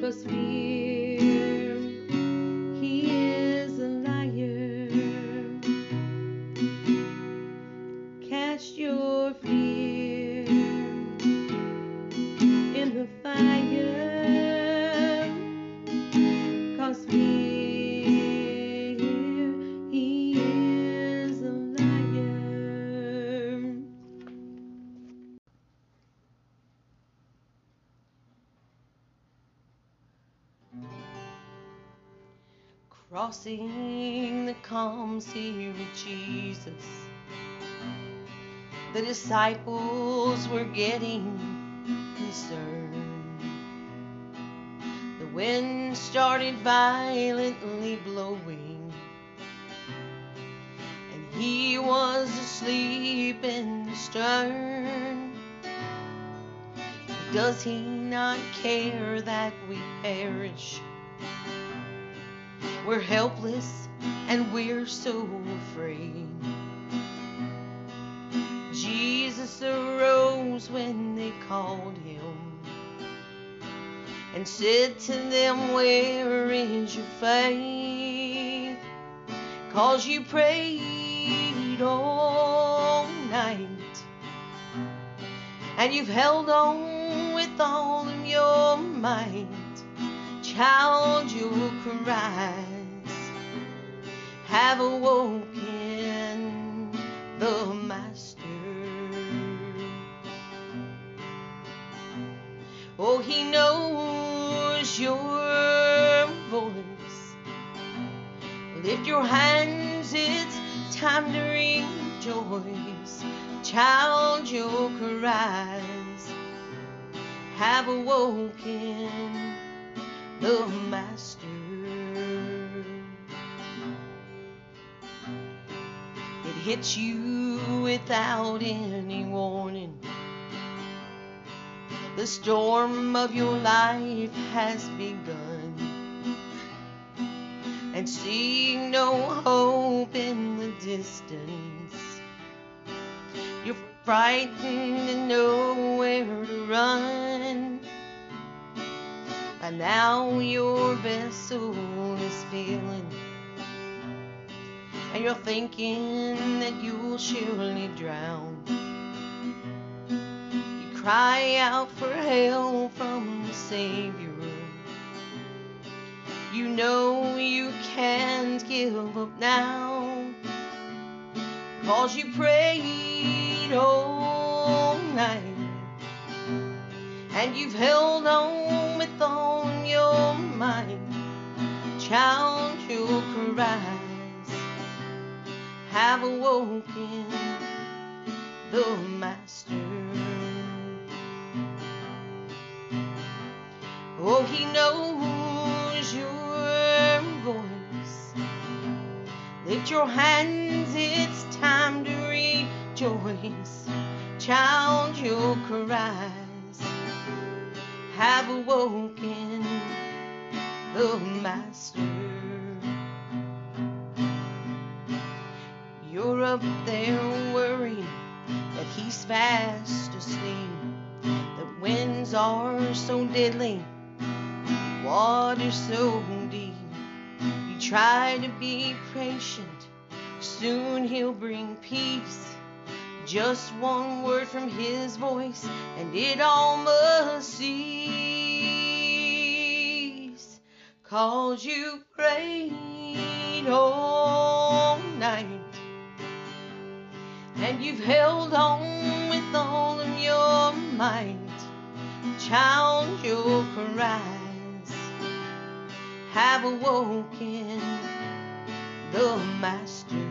'Cause fear, he is a liar. Cast your fear in the fire. 'Cause fear, he is a liar. Crossing the calm sea with Jesus, the disciples were getting concerned. The wind started violently blowing, and he was asleep in the stern. Does he not care that we perish? We're helpless and we're so afraid. Jesus arose when they called him and said to them, where is your faith? 'Cause you prayed all night and you've held on with all of your might. Child, you will rise, have awoken the Master. Oh, he knows your voice. Lift your hands, it's time to rejoice. Child, you will rise, have awoken the Master. It hits you without any warning. The storm of your life has begun, and seeing no hope in the distance, you're frightened and know where to run. By now your vessel is filling, and you're thinking that you'll surely drown. You cry out for help from the Savior. You know you can't give up now, 'cause you prayed all night and you've held on with all your might. Child, you'll rise, have awoken the Master. Oh, he knows your voice. Lift your hands, it's time to rejoice. Child, you'll rise, have awoken the Master. up there worrying that he's fast asleep. The winds are so deadly, water so deep. You try to be patient, soon he'll bring peace. Just one word from his voice, and it all must cease. 'Cause you prayed all night, and you've held on with all of your might. Child, your cries have awoken the Master.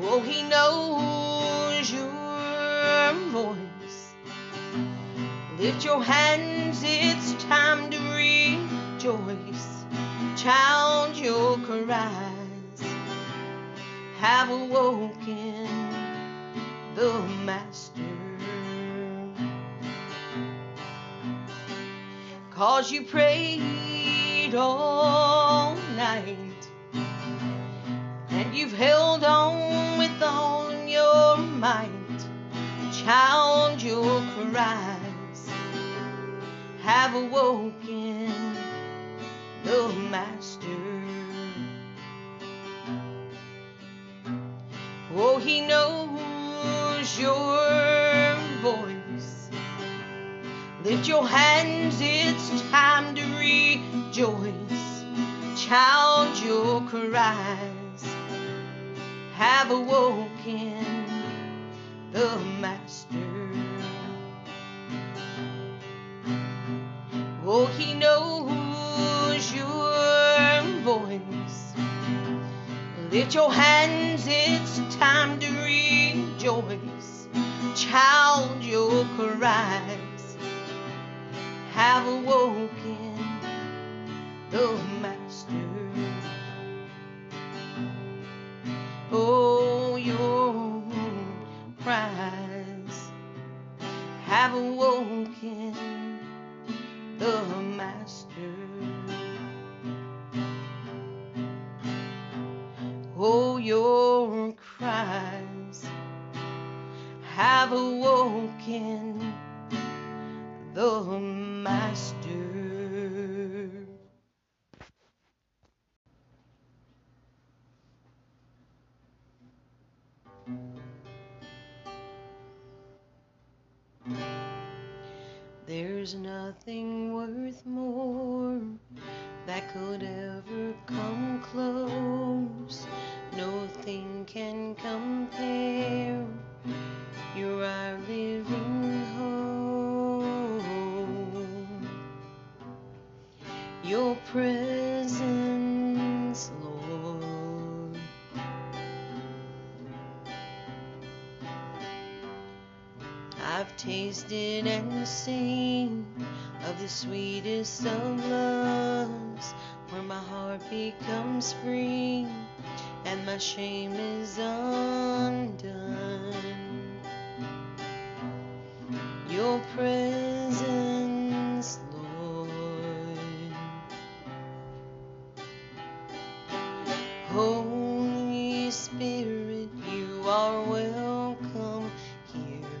Oh, he knows your voice. Lift your hands, it's time to rejoice. Child, your cries have awoken the Master. 'Cause you prayed all night, and you've held on with all your might. Child, your cries have awoken the Master. Oh, he knows your voice. Lift your hands, it's time to rejoice. Child, your cries have awoken the Master. Oh, he knows your voice. Lift your hands, it's time to rejoice. Child, your cries have awoken the Master. Oh, your cries have awoken the Master. Oh, your cries have awoken the Master. There's nothing worth more that could ever come close. Nothing can compare. You're our living home. Your presence, Lord. I've tasted and seen of the sweetest of loves, where my heart becomes free and my shame is undone. Your presence, Lord. Holy Spirit, you are welcome here.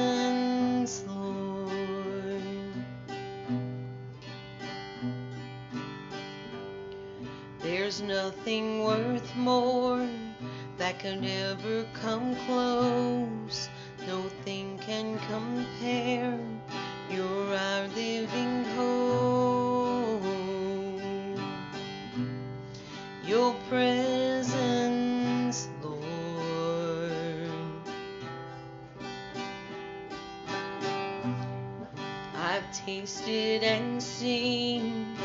Lord. There's nothing worth more that could never come close. No thing can compare. You're our living home. Your presence, Lord. I've tasted and seen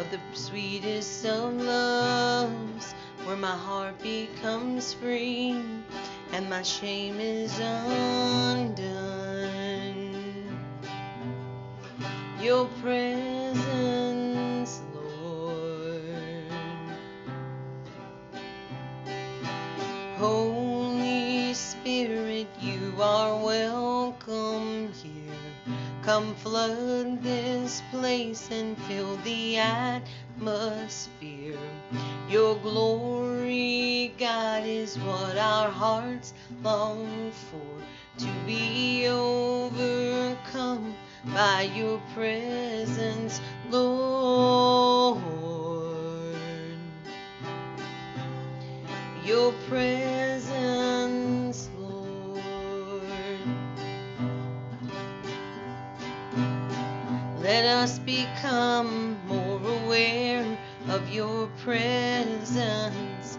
of the sweetest of loves, where my heart becomes free and my shame is undone. Your presence, Lord, Holy Spirit, you are welcome here. Come flood this place and fill the atmosphere. Your glory, God, is what our hearts long for, to be overcome by your presence, Lord. Your presence, Lord. Let us become more aware of your presence.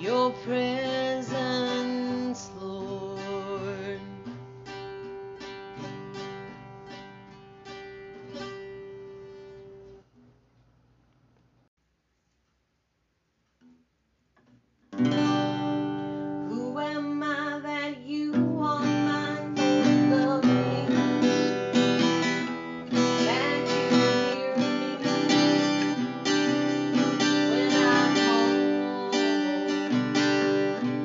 Your presence, Lord. Who am I that you are mine, loving, that you hear me when I'm home? Thank you.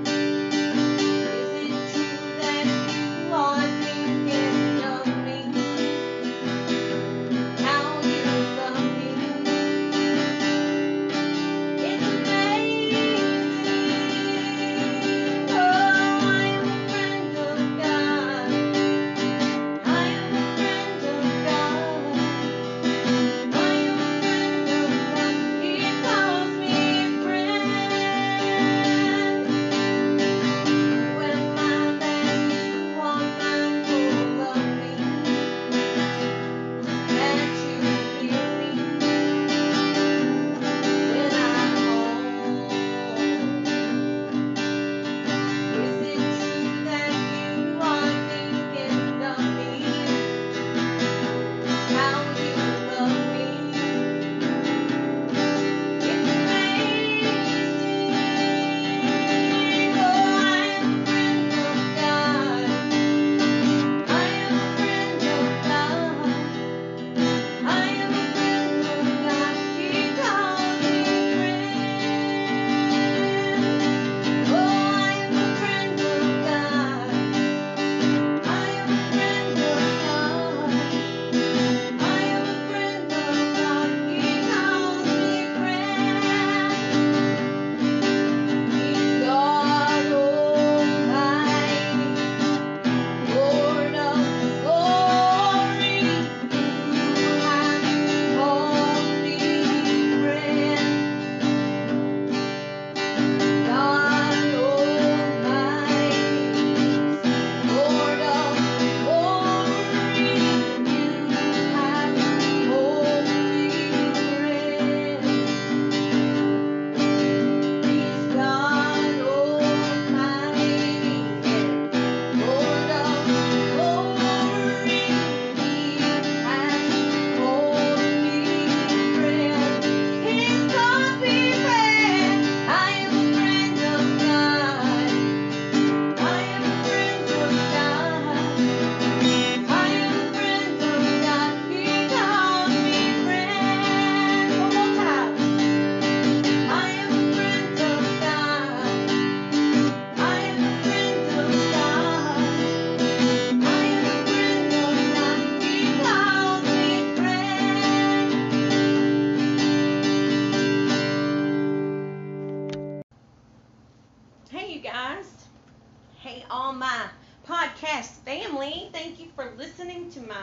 all my podcast family. Thank you for listening to my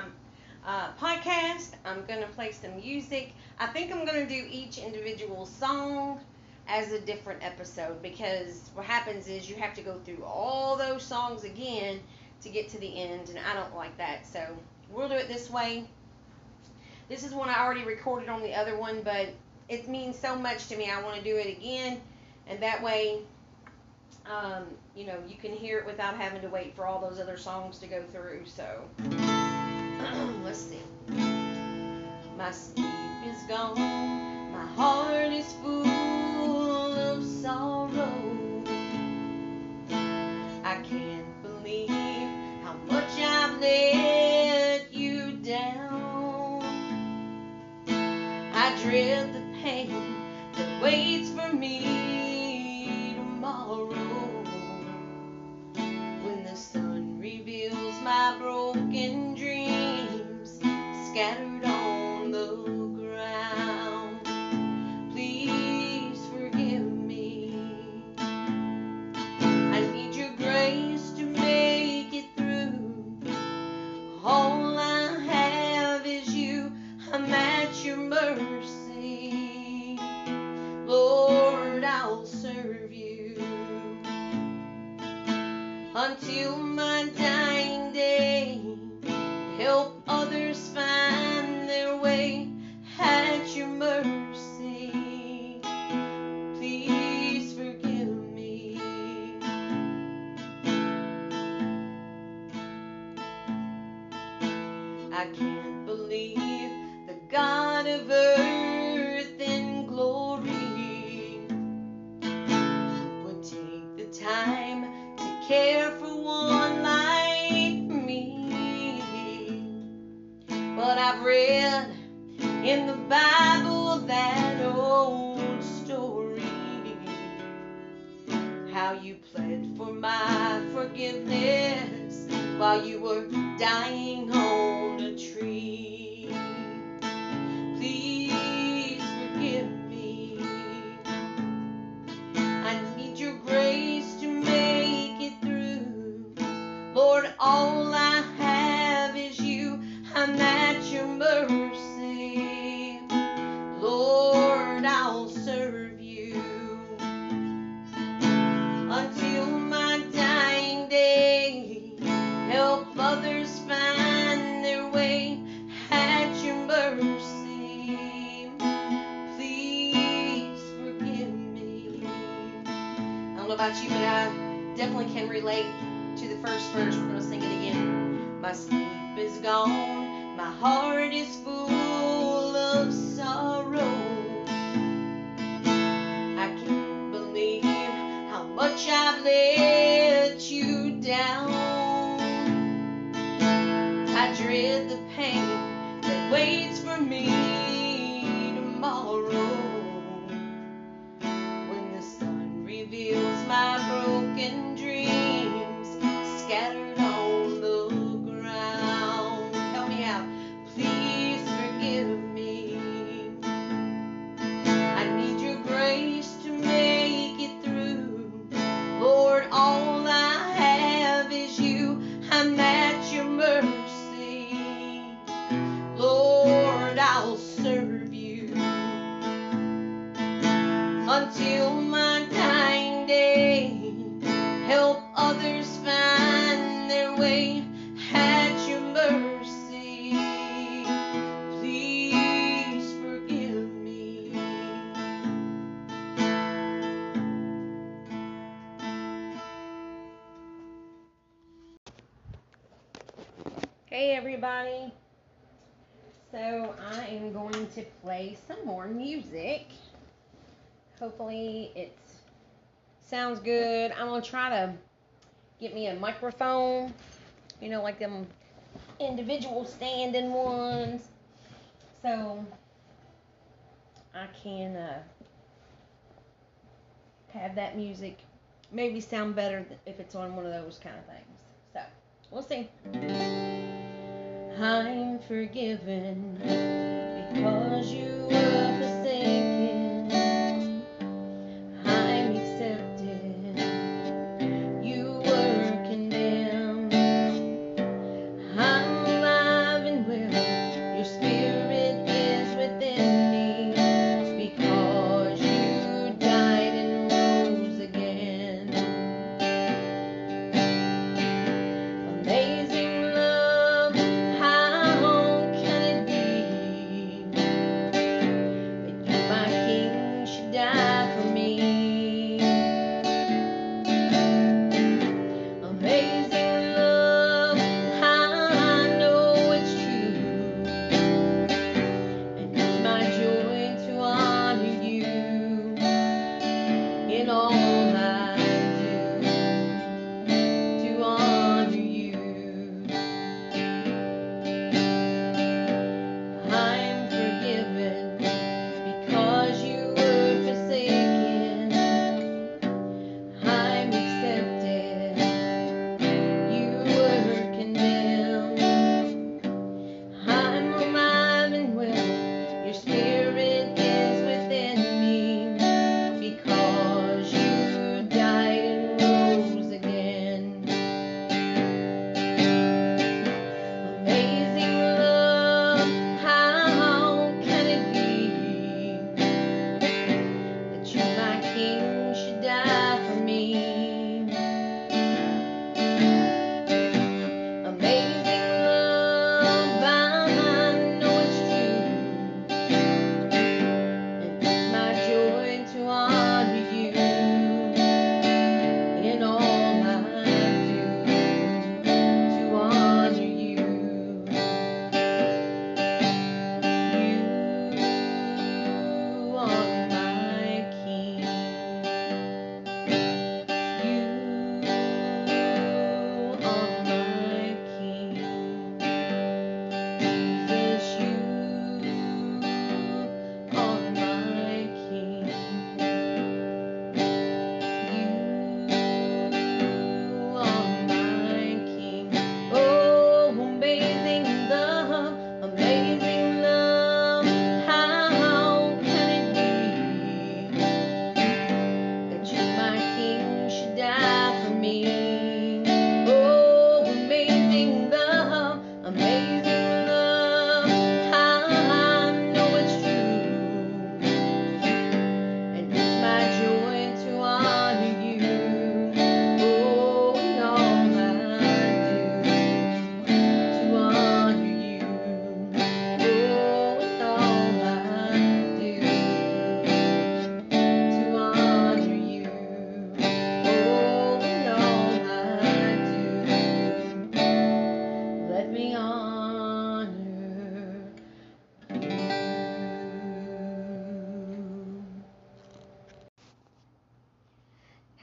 uh, podcast. I'm going to play some music. I think I'm going to do each individual song as a different episode, because what happens is you have to go through all those songs again to get to the end, and I don't like that, so we'll do it this way. This is one I already recorded on the other one, but it means so much to me. I want to do it again, and that way, um, you know, you can hear it without having to wait for all those other songs to go through, so let's see. My sleep is gone, my heart is full of sorrow, I can't believe how much I've let you down, I dread the pain that waits for me tomorrow, when the sun reveals my broken dreams scattered on the ground, please forgive me, I need your grace to make it through, all I have is you, I'm at your mercy. Lord, I'll serve you until my dying day. Help others find their way at your mercy. Please forgive me. I can't believe the God of earth and glory time to care for one like me, but I've read in the Bible that old story, how you pled for my forgiveness while you were dying on a tree, please forgive me, I need your grace to make it through. Lord, all I have is you. I'm at your mercy. Lord, I'll serve you until my dying day. Help others find their way at your mercy. I don't know about you, but I definitely can relate to the first verse. We're going to sing it again. My sleep is gone, my heart is full of sorrow, I can't believe how much I've let you down, I dread the pain that waits for me tomorrow, reveals my broken dreams scattered on the ground. Help me out. Please forgive me. I need your grace to make it through. Lord, all I have is you. I'm at your mercy. Lord, I'll serve you until my help others find their way at your mercy. Please forgive me. Hey everybody. So I am going to play some more music. Hopefully it's sounds good. I'm going to try to get me a microphone, you know, like them individual standing ones, so I can uh, have that music maybe sound better if it's on one of those kind of things. So, we'll see. I'm forgiven because you were forsaken. You were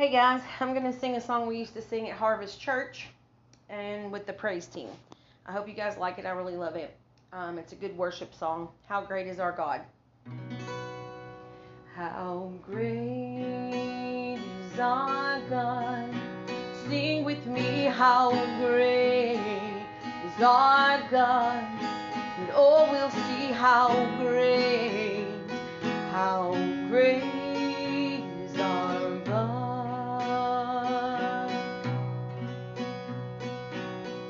Hey guys, I'm going to sing a song we used to sing at Harvest Church and with the praise team. I hope you guys like it. I really love it. Um, it's a good worship song. How great is our God? How great is our God? Sing with me, how great is our God? And oh, we'll see how great, how great is our God.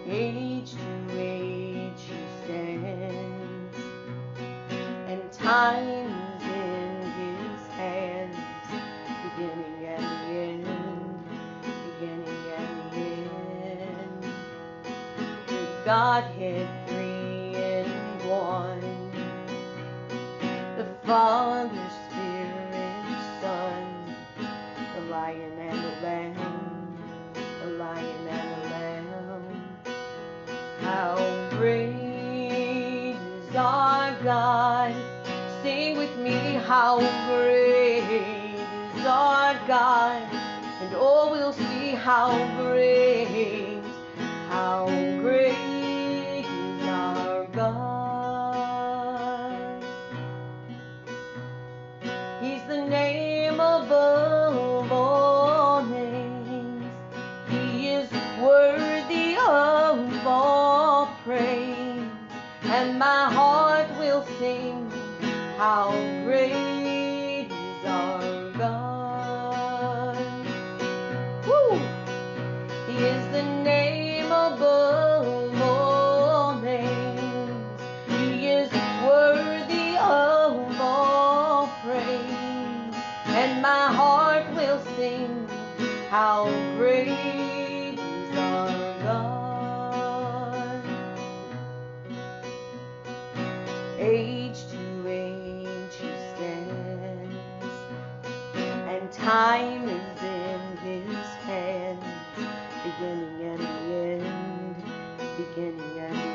Age to age he stands, and time Godhead three and one, the Father, Spirit, Son, the Lion and the Lamb, the Lion and the Lamb. How great is our God? Sing with me, how great is our God? And oh, we'll see how great, how great. My heart will sing, how great is our God. Woo! He is the name above all names. He is worthy of all praise. And my heart will sing, how great. Age to age he stands, and time is in his hands, beginning and the end, beginning and the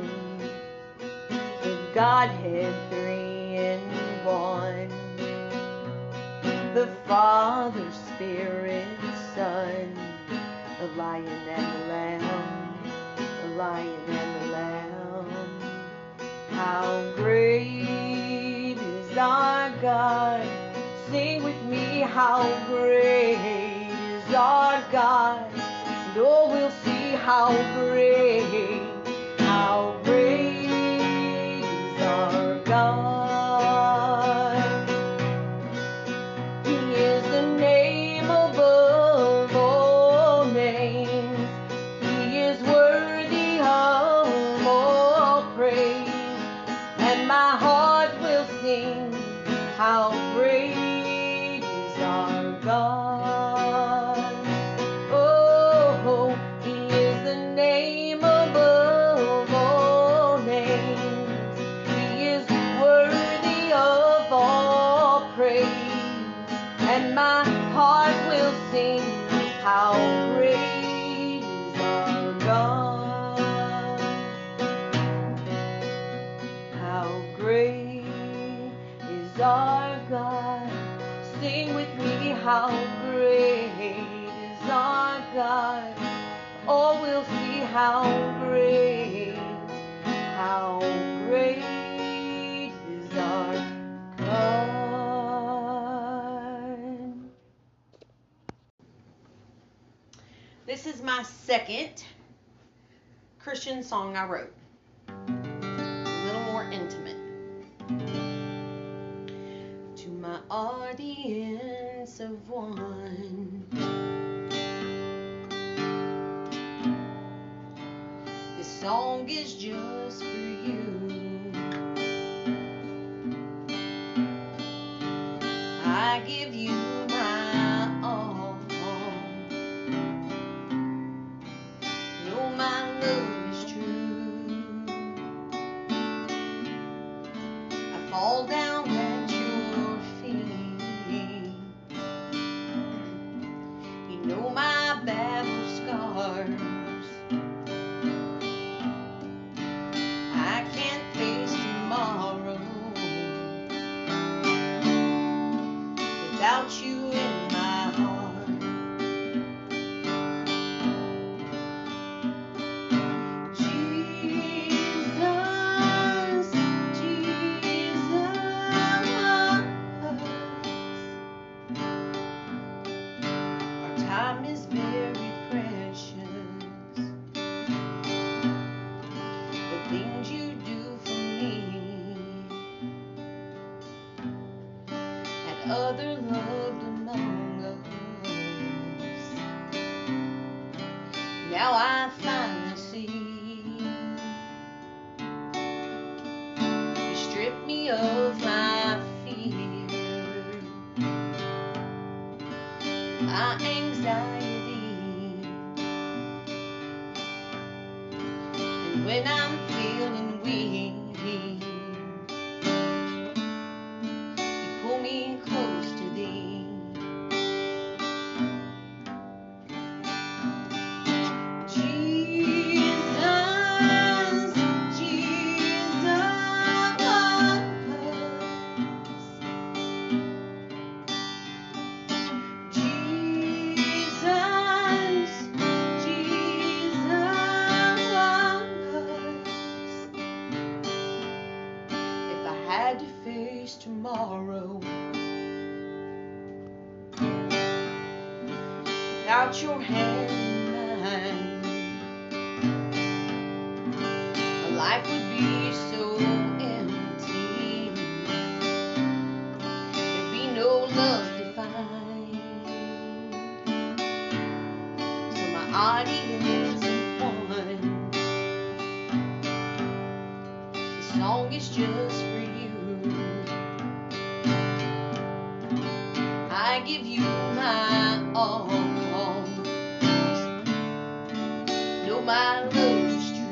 end. The Godhead three in one, the Father, Spirit, Son, the Lion and the Lamb, the Lion and the Lamb. How great is our God? Sing with me, how great is our God? And oh, we'll see how great, how great is our God. He is the name above all names. He is worthy of all praise. My heart will sing, how great is our God. Oh, he is the name above all names. He is worthy of all praise. And my heart will sing, how great is our God. Great is our God. Sing with me, how great is our God. Oh, we'll see how great, how great is our God. This is my second Christian song I wrote. A little more intimate. To my audience of one, this song is just for you. I give you my all. Know my love. Fall down at your feet. You know my battle scars. I can't face tomorrow without you. I finally see. You stripped me of my fear, my anxiety, and when I'm feeling weak, you pull me close to thee. Your hand in mine, life would be so empty, there'd be no love to find. So my audience informed, the song is just for you. I give you my all. My love is true.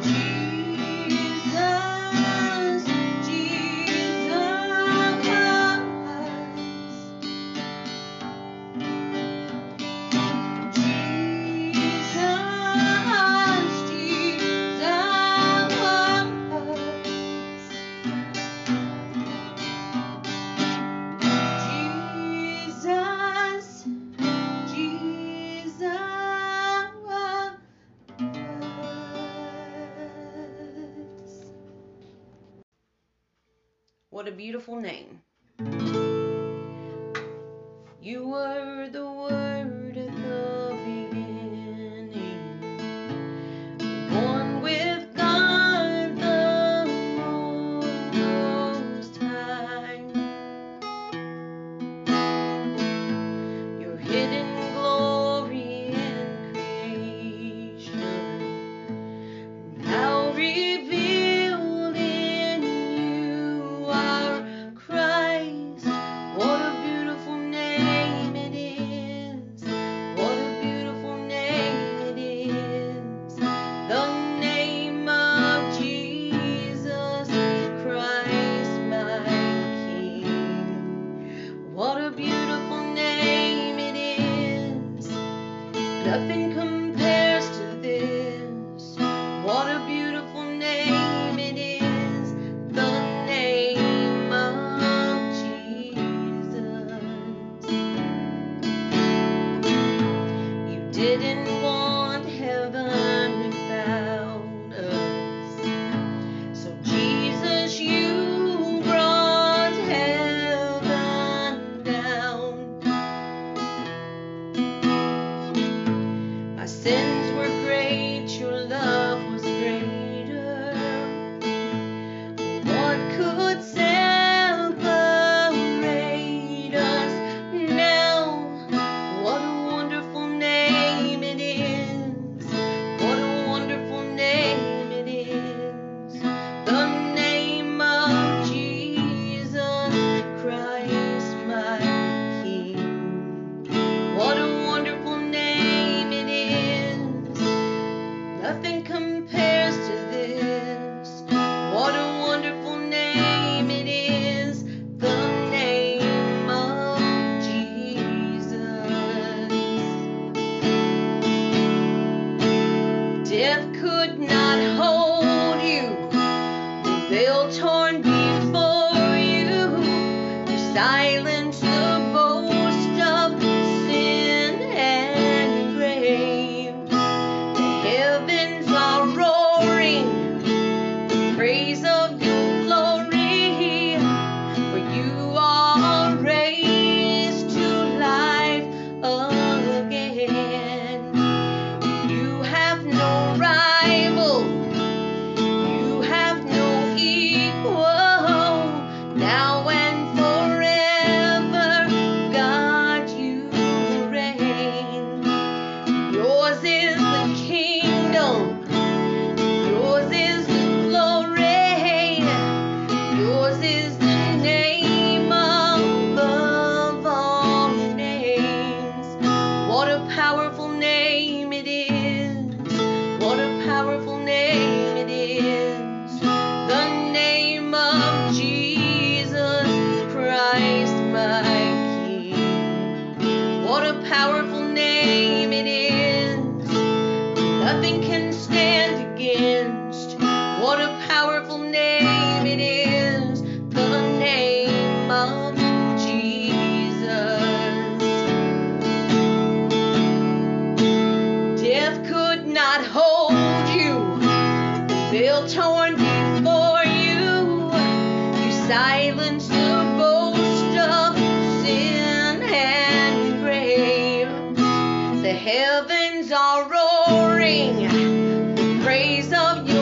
Jesus, Jesus was. Jesus, Jesus was. Jesus. What a beautiful name. You were the Word at the beginning, born with God the Most High. Your hidden glory in creation, now revealed. against. What a powerful name it is, the name of Jesus. Death could not hold you, veil torn before you, you silenced the boast of sin and grave. The heavens are roaring, the praise of you.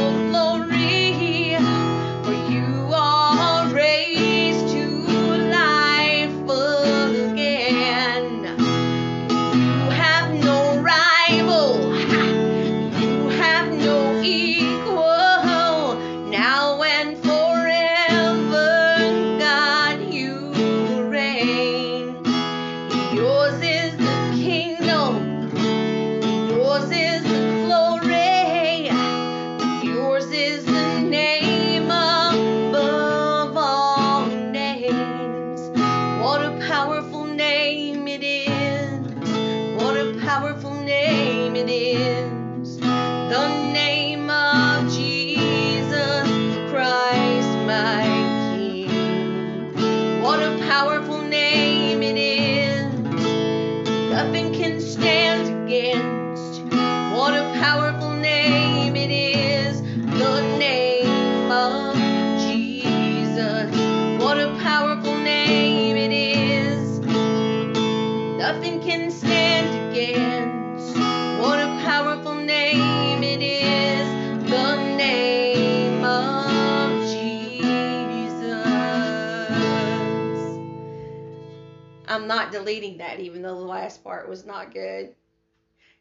I'm not deleting that, even though the last part was not good.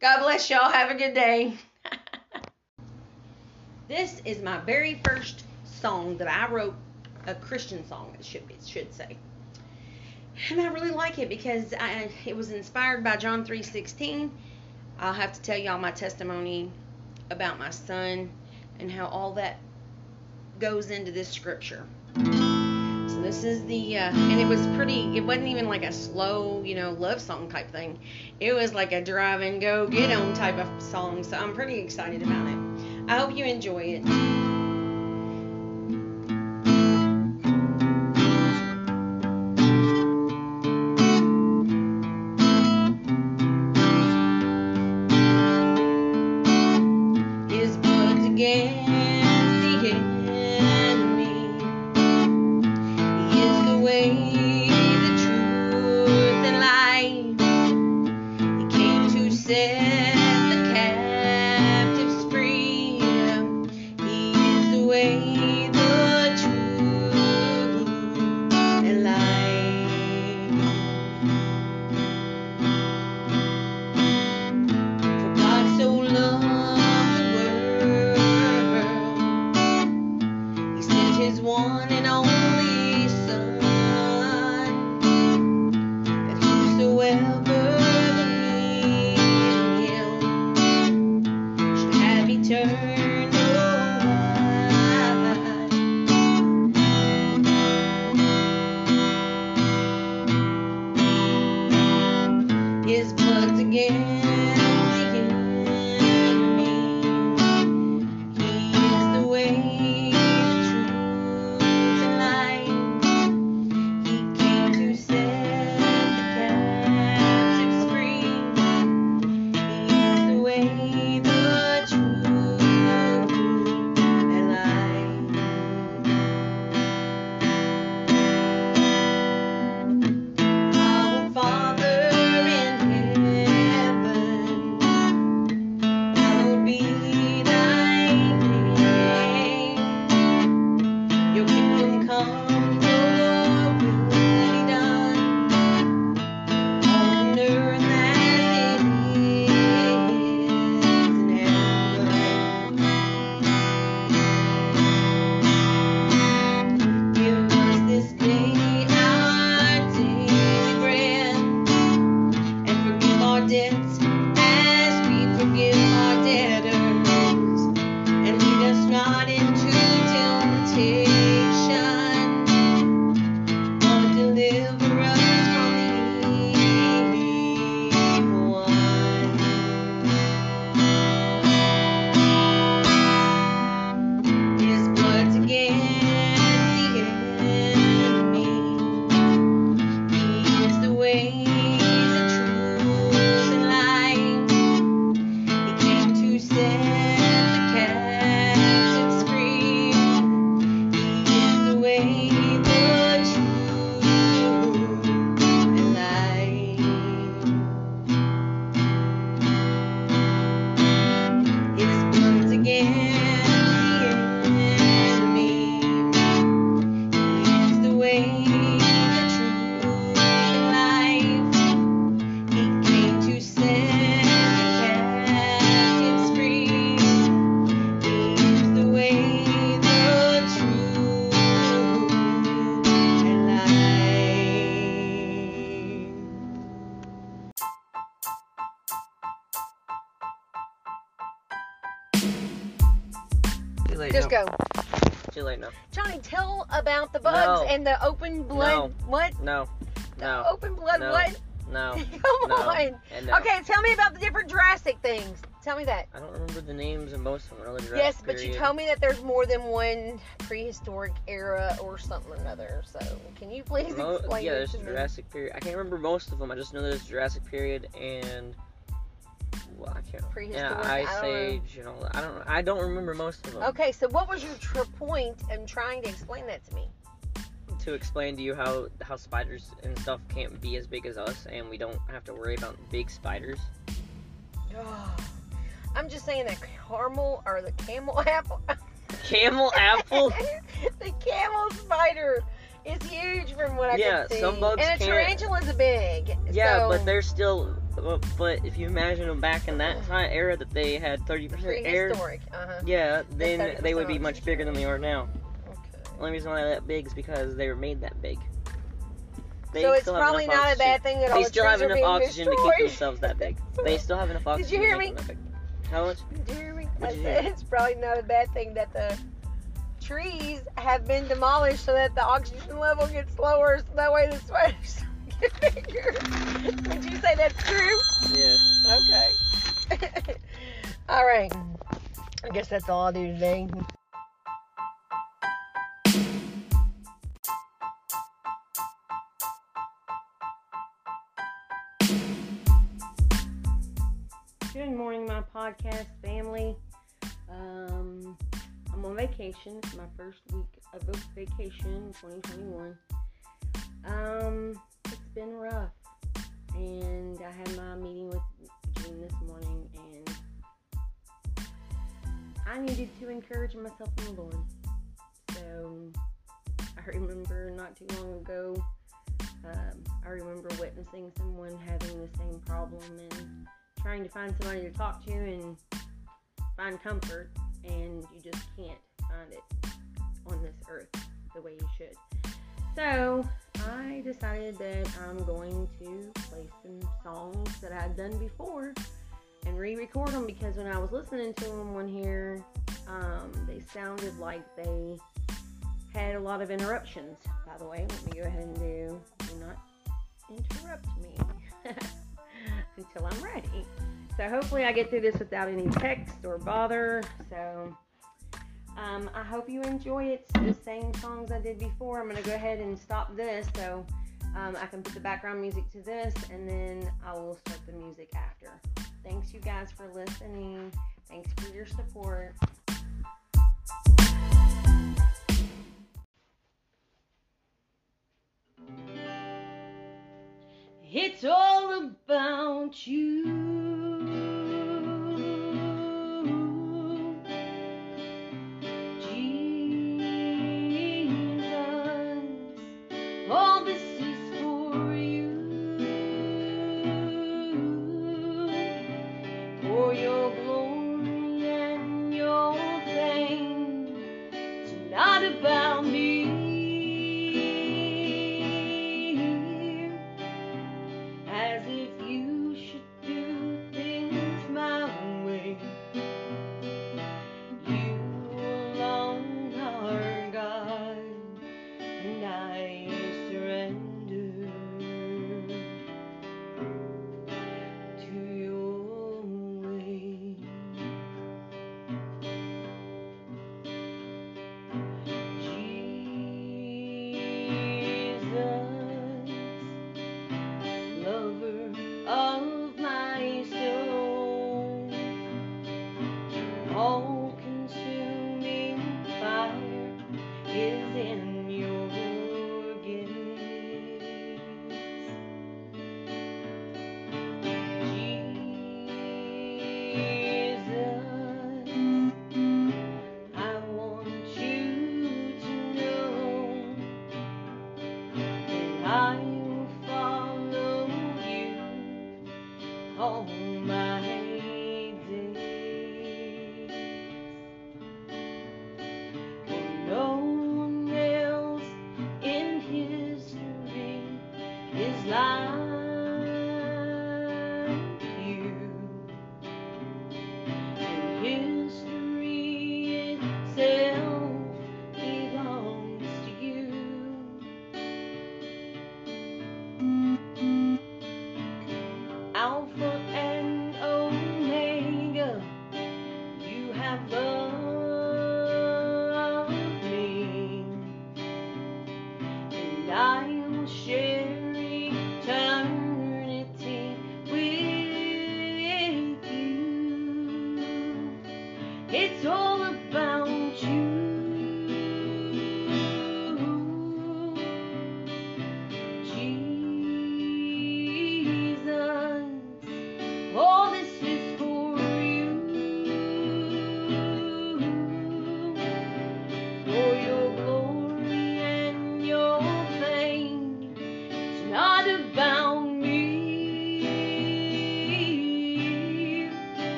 God bless y'all. Have a good day. This is my very first song that I wrote, a Christian song, it should be, it should say. And I really like it because I, it was inspired by John three sixteen. I'll have to tell y'all my testimony about my son and how all that goes into this scripture. This is the, uh, and it was pretty, it wasn't even like a slow, you know, love song type thing. It was like a drive and go get on type of song, so I'm pretty excited about it. I hope you enjoy it. Set the captives free. He Too late. Just no. go. Too late now. Johnny, tell about the bugs no. and the open blood. No. What? No. No. The open blood no. what? No. Come no. on. No. Okay, tell me about the different drastic things. Tell me that. I don't remember the names of most of them. Really drastic yes, but period. You told me that there's more than one prehistoric era or something or another. So can you please Mo- explain? Yeah, there's a Jurassic period. I can't remember most of them. I just know there's Jurassic period and. Well, I can't. Prehistoric. Yeah, Ice Age. You know, I don't. I don't remember most of them. Okay, so what was your tr- point in trying to explain that to me? To explain to you how how spiders and stuff can't be as big as us, and we don't have to worry about big spiders. Oh, I'm just saying that caramel or the camel apple. Camel apple. The camel spider is huge, from what I yeah, can see. Yeah, some bugs can't. And a tarantula is big. Yeah, so. But they're still. But if you imagine them back in that time era that they had thirty percent air, uh-huh. yeah, then they would be much bigger than they are now. Okay. The only reason why they're that big is because they were made that big. They so it's probably not oxygen. A bad thing that all they the trees are being They still have enough oxygen destroyed. To keep themselves that big. They still have enough oxygen to keep them that big. How much? Did you hear me? I said hear? It's probably not a bad thing that the trees have been demolished so that the oxygen level gets lower, so that way the spiders... Bigger. Would you say that's true? Yeah. Okay. All right. I guess that's all I'll do today. Good morning, my podcast family. Um, I'm on vacation. It's my first week of vacation, twenty twenty-one. Um. Been rough, and I had my meeting with Jean this morning, and I needed to encourage myself in the Lord. So I remember not too long ago, um, I remember witnessing someone having the same problem and trying to find somebody to talk to and find comfort, and you just can't find it on this earth the way you should. So I decided that I'm going to play some songs that I've done before and re-record them, because when I was listening to them on here, um, they sounded like they had a lot of interruptions. By the way, let me go ahead and do, do not interrupt me until I'm ready. So hopefully I get through this without any text or bother. So Um, I hope you enjoy it. It's the same songs I did before. I'm going to go ahead and stop this so um, I can put the background music to this, and then I will start the music after. Thanks, you guys, for listening. Thanks for your support. It's all about you. History is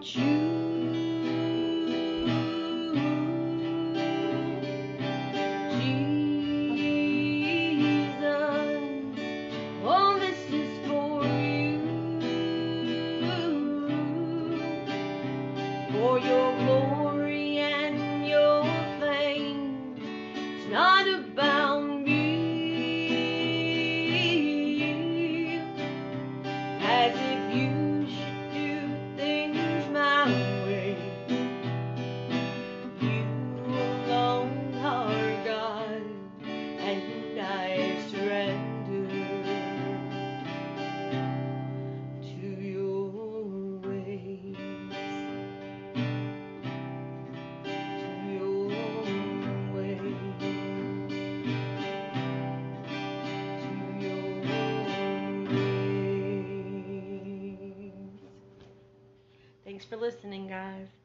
won't you? Thanks for listening, guys.